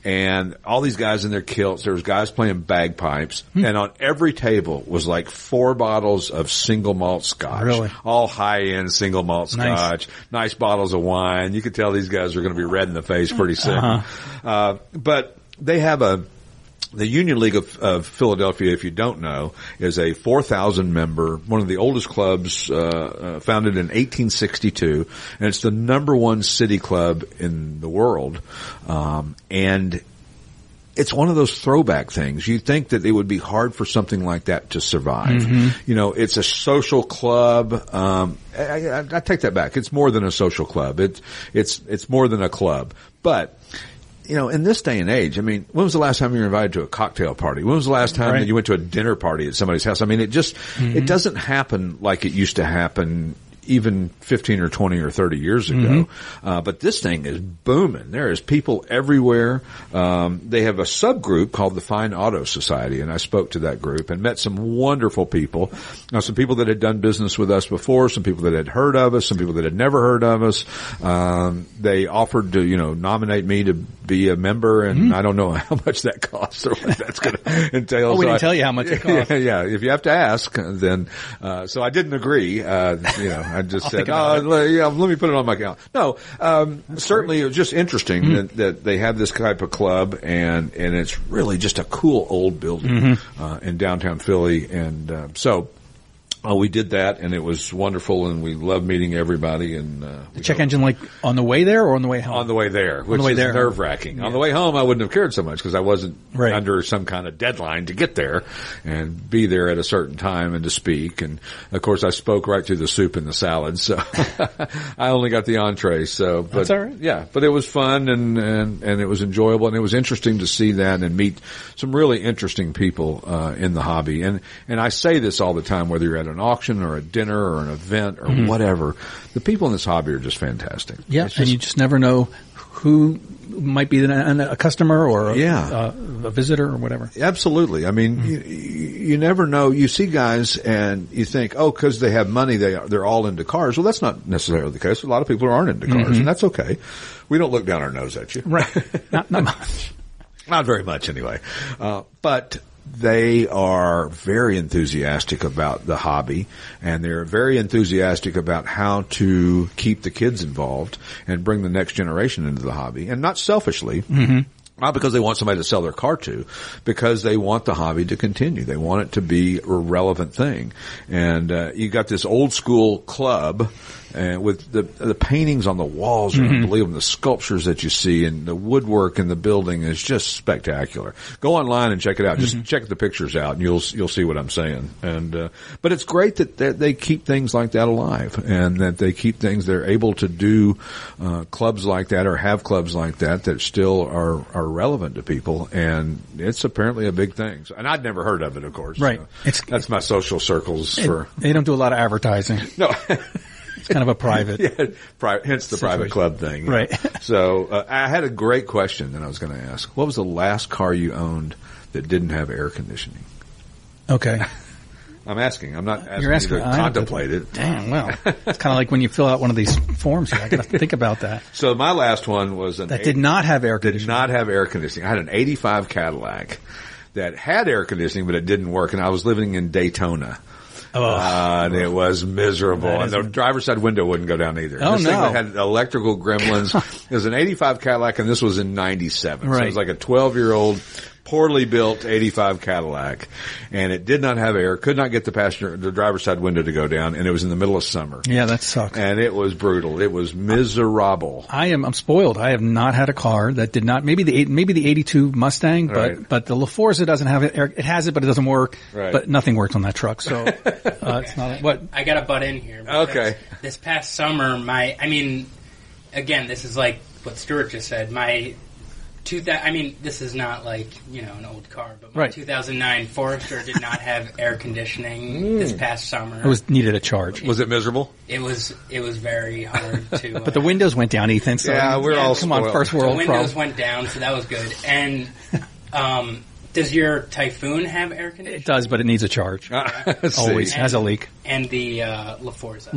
and all these guys in their kilts. There was guys playing bagpipes, and on every table was like 4 bottles of single malt Scotch, all high-end single malt Scotch, nice bottles of wine. You could tell these guys are going to be red in the face pretty soon. Uh-huh. But they have the Union League of Philadelphia, if you don't know, is a 4,000 member, one of the oldest clubs, founded in 1862, and it's the #1 city club in the world, and it's one of those throwback things. You think that it would be hard for something like that to survive. Mm-hmm. It's a social club. I take that back. It's more than a social club. It's more than a club, but in this day and age, when was the last time you were invited to a cocktail party? When was the last time that you went to a dinner party at somebody's house? It just, it doesn't happen like it used to happen even 15 or 20 or 30 years ago. Mm-hmm. But this thing is booming. There is people everywhere. They have a subgroup called the Fine Auto Society, and I spoke to that group and met some wonderful people. Now, some people that had done business with us before, some people that had heard of us, some people that had never heard of us. They offered to, nominate me to be a member, and I don't know how much that costs or what that's going to entail. We didn't tell you how much it costs. Yeah, if you have to ask, then so I didn't agree. You know, I just said, let me put it on my account. No, certainly it was just interesting that they have this type of club, and it's really just a cool old building in downtown Philly, and so. Oh, we did that, and it was wonderful, and we loved meeting everybody. And the check engine light on the way there or on the way home? On the way there, which is nerve-wracking. Yeah. On the way home, I wouldn't have cared so much because I wasn't under some kind of deadline to get there and be there at a certain time and to speak. And, of course, I spoke right through the soup and the salad, so I only got the entree. So, but, that's all right. Yeah, but it was fun, and it was enjoyable, and it was interesting to see that and meet some really interesting people in the hobby. And I say this all the time, whether you're at an auction or a dinner or an event or whatever, the people in this hobby are just fantastic. Yeah, and you just never know who might be a customer or a visitor or whatever. Absolutely. I mean, you never know. You see guys and you think, oh, because they have money, they're all into cars. Well, that's not necessarily the case. A lot of people aren't into cars, and that's okay. We don't look down our nose at you. Right. Not much. Not very much anyway. But they are very enthusiastic about the hobby, and they're very enthusiastic about how to keep the kids involved and bring the next generation into the hobby, and not selfishly. Not because they want somebody to sell their car to, because they want the hobby to continue. They want it to be a relevant thing. And you got this old school club, and with the paintings on the walls are unbelievable. The sculptures that you see and the woodwork in the building is just spectacular. Go online and check it out. Just check the pictures out, and you'll see what I'm saying. And but it's great that they keep things like that alive, and that they keep things. They're able to do clubs like that, or have clubs like that still are relevant to people, and it's apparently a big thing. And I'd never heard of it, of course. Right. So that's my social circles. They don't do a lot of advertising. No. It's kind of a private. Hence the situation. Private club thing. Right. So I had a great question that I was going to ask. What was the last car you owned that didn't have air conditioning? Okay. I'm asking. I'm not asking you to contemplate it. Damn, well. It's kind of like when you fill out one of these forms. I got to think about that. So my last one was did not have air conditioning. I had an 85 Cadillac that had air conditioning, but it didn't work, and I was living in Daytona. Oh. And it was miserable. And the driver's side window wouldn't go down either. Oh, this thing that had electrical gremlins. It was an 85 Cadillac, and this was in 97. Right. So it was like a 12-year-old. Poorly built 85 Cadillac, and it did not have air, could not get the driver's side window to go down, and it was in the middle of summer. Yeah, that sucks. And it was brutal. It was miserable. I'm spoiled. I have not had a car that did not, maybe the 82 Mustang, but the LaForza doesn't have air. It has it, but it doesn't work. Right. But nothing worked on that truck, so it's not. What? I got to butt in here. Okay. This past summer, again, this is like what Stuart just said. This is not like, an old car, but my 2009 Forester did not have air conditioning this past summer. It needed a charge. Was it miserable? It was very hard to. But the windows went down, Ethan. So yeah, we're all come spoiled. On, first world problem. The windows went down, so that was good. And does your Typhoon have air conditioning? It does, but it needs a charge. Always has a leak. And the LaForza.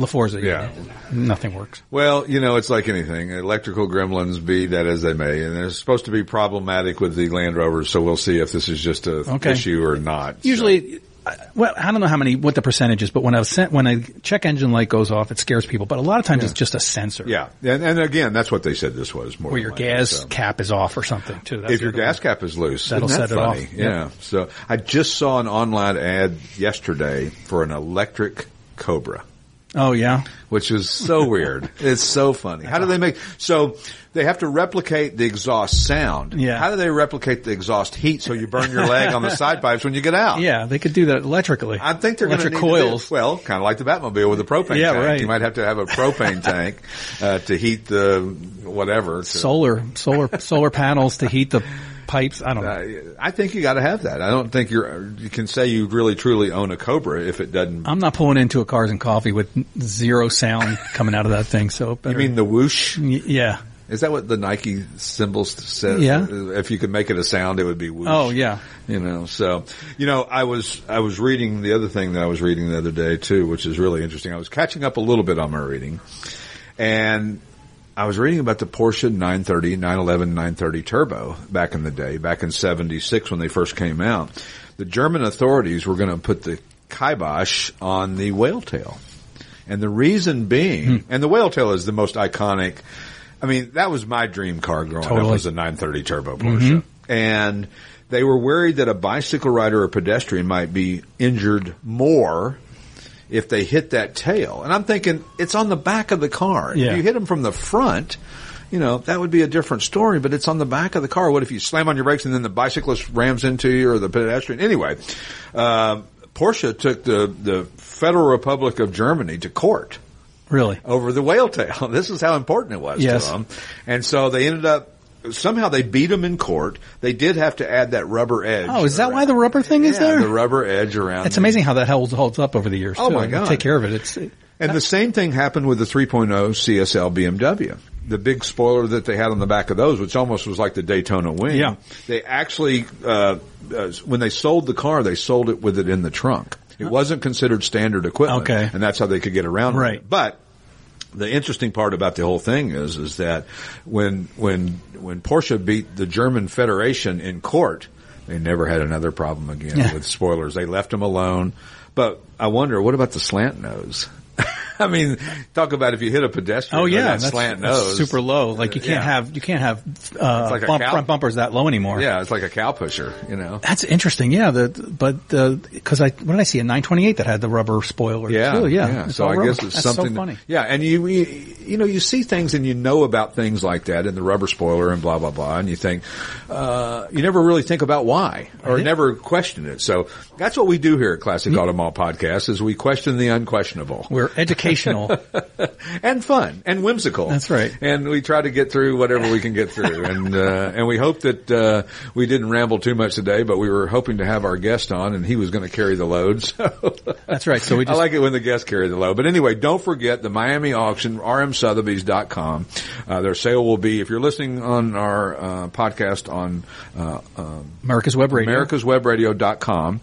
Nothing works. Well, it's like anything. Electrical gremlins, be that as they may. And they're supposed to be problematic with the Land Rovers, so we'll see if this is just an issue or not. Usually, I don't know what the percentage is, but when a check engine light goes off, it scares people. But a lot of times it's just a sensor. Yeah. And again, that's what they said this was. More or your gas cap is off or something, too. That's if your gas cap is loose, that'll set it off. Yeah. Yep. So I just saw an online ad yesterday for an electric Cobra. Oh, yeah. Which is so weird. It's so funny. How do they they have to replicate the exhaust sound. Yeah. How do they replicate the exhaust heat so you burn your leg on the side pipes when you get out? Yeah, they could do that electrically. I think they're going to need coils. Well, kind of like the Batmobile with the propane tank. Right. You might have to have a propane tank to heat the whatever. Solar panels to heat the pipes. I don't know. I think you got to have that. I don't think you can say you really truly own a Cobra if it doesn't. I'm not pulling into a Cars and Coffee with zero sound coming out of that thing. So better. You mean the whoosh? Yeah. Is that what the Nike symbol says? Yeah. If you could make it a sound, it would be whoosh. Oh, yeah. I was reading the other thing that I was reading the other day too, which is really interesting. I was catching up a little bit on my reading, and I was reading about the Porsche 930, 911, 930 Turbo back in the day, back in 76 when they first came out. The German authorities were going to put the kibosh on the whale tail. And the reason being, and the whale tail is the most iconic. I mean, that was my dream car growing up, was a 930 Turbo Porsche. Mm-hmm. And they were worried that a bicycle rider or pedestrian might be injured more if they hit that tail. And I'm thinking, it's on the back of the car. Yeah. If you hit them from the front, you know, that would be a different story, but it's on the back of the car. What if you slam on your brakes and then the bicyclist rams into you or the pedestrian? Anyway, Porsche took the Federal Republic of Germany to court. Really? Over the whale tail. This is how important it was to them. And so they ended up, somehow they beat them in court. They did have to add that rubber edge. Oh, is that why the rubber thing is there? The rubber edge around. It's amazing how that holds up over the years. Oh, my God. Take care of it. And the same thing happened with the 3.0 CSL BMW. The big spoiler that they had on the back of those, which almost was like the Daytona wing. Yeah. They actually, when they sold the car, they sold it with it in the trunk. It wasn't considered standard equipment. Okay. And that's how they could get around with it. But the interesting part about the whole thing is that when Porsche beat the German Federation in court, they never had another problem again with spoilers. They left them alone. But I wonder, what about the slant nose? I mean, talk about if you hit a pedestrian with that slant nose. That's super low. Like you can't have front bumpers that low anymore. Yeah, it's like a cow pusher, you know. That's interesting. Yeah, what did I see? A 928 that had the rubber spoiler too. Yeah. So I guess it's something so funny. Yeah, and you know you see things and you know about things like that and the rubber spoiler and blah blah blah, and you think you never really think about why or never question it. So that's what we do here at Classic Auto Mall Podcast is we question the unquestionable. We're educational and fun and whimsical. That's right. And we try to get through whatever we can get through. And we hope that we didn't ramble too much today, but we were hoping to have our guest on, and he was going to carry the load. So that's right. So I like it when the guests carry the load. But anyway, don't forget the Miami auction, rmsotheby's.com. Their sale will be, if you're listening on our podcast on AmericasWebRadio.com,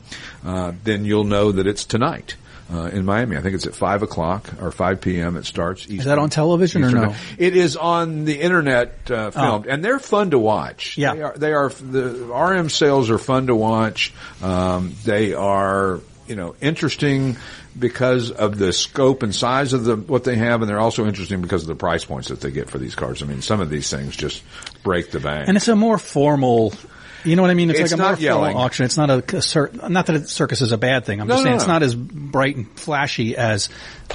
then you'll know that it's tonight. In Miami, I think it's at 5 o'clock or 5 p.m. It starts. Eastern, is that on television Eastern or no? Night. It is on the internet filmed, and they're fun to watch. Yeah, they are. The RM sales are fun to watch. They are, you know, interesting because of the scope and size of what they have, and they're also interesting because of the price points that they get for these cars. I mean, some of these things just break the bank, and it's a more formal. You know what I mean? It's like a more formal auction. It's not not that circus is a bad thing. I'm just saying it's not as bright and flashy as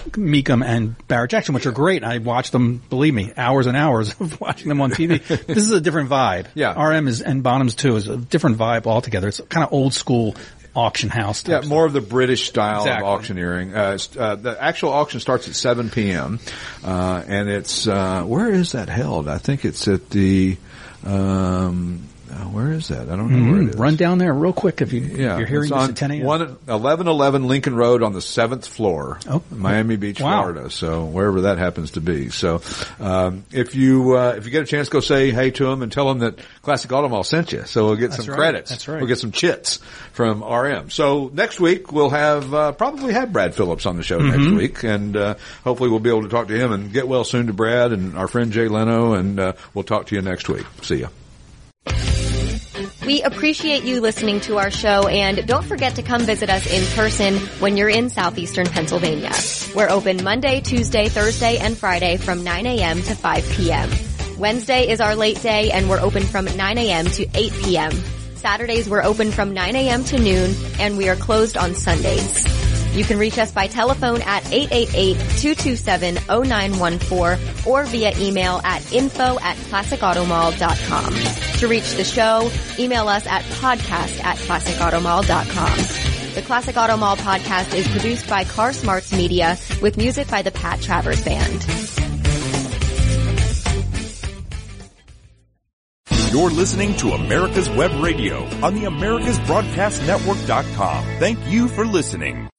Meekum and Barrett Jackson, which are great. I watched them, believe me, hours and hours of watching them on TV. This is a different vibe. Yeah. RM and Bonhams too is a different vibe altogether. It's kind of old school auction house type stuff. More of the British style of auctioneering. The actual auction starts at 7 p.m. And it's where is that held? I think it's at the where is that? I don't know where it is. Run down there real quick if you're hearing this at 10 a.m. 1111 Lincoln Road on the 7th floor, Miami Beach, Florida. So wherever that happens to be. So if you get a chance, go say hey to them and tell them that Classic Auto Mall sent you. So we'll get some credits. That's right. We'll get some chits from RM. So next week we'll have probably have Brad Phillips on the show next week, and hopefully we'll be able to talk to him. And get well soon to Brad and our friend Jay Leno, and we'll talk to you next week. See ya. We appreciate you listening to our show, and don't forget to come visit us in person when you're in southeastern Pennsylvania. We're open Monday, Tuesday, Thursday, and Friday from 9 a.m. to 5 p.m. Wednesday is our late day, and we're open from 9 a.m. to 8 p.m. Saturdays, we're open from 9 a.m. to noon, and we are closed on Sundays. You can reach us by telephone at 888-227-0914 or via email at info@classicautomall.com. To reach the show, email us at podcast@classicautomall.com. The Classic Auto Mall podcast is produced by Car Smarts Media with music by the Pat Travers Band. You're listening to America's Web Radio on the AmericasBroadcastNetwork.com. Thank you for listening.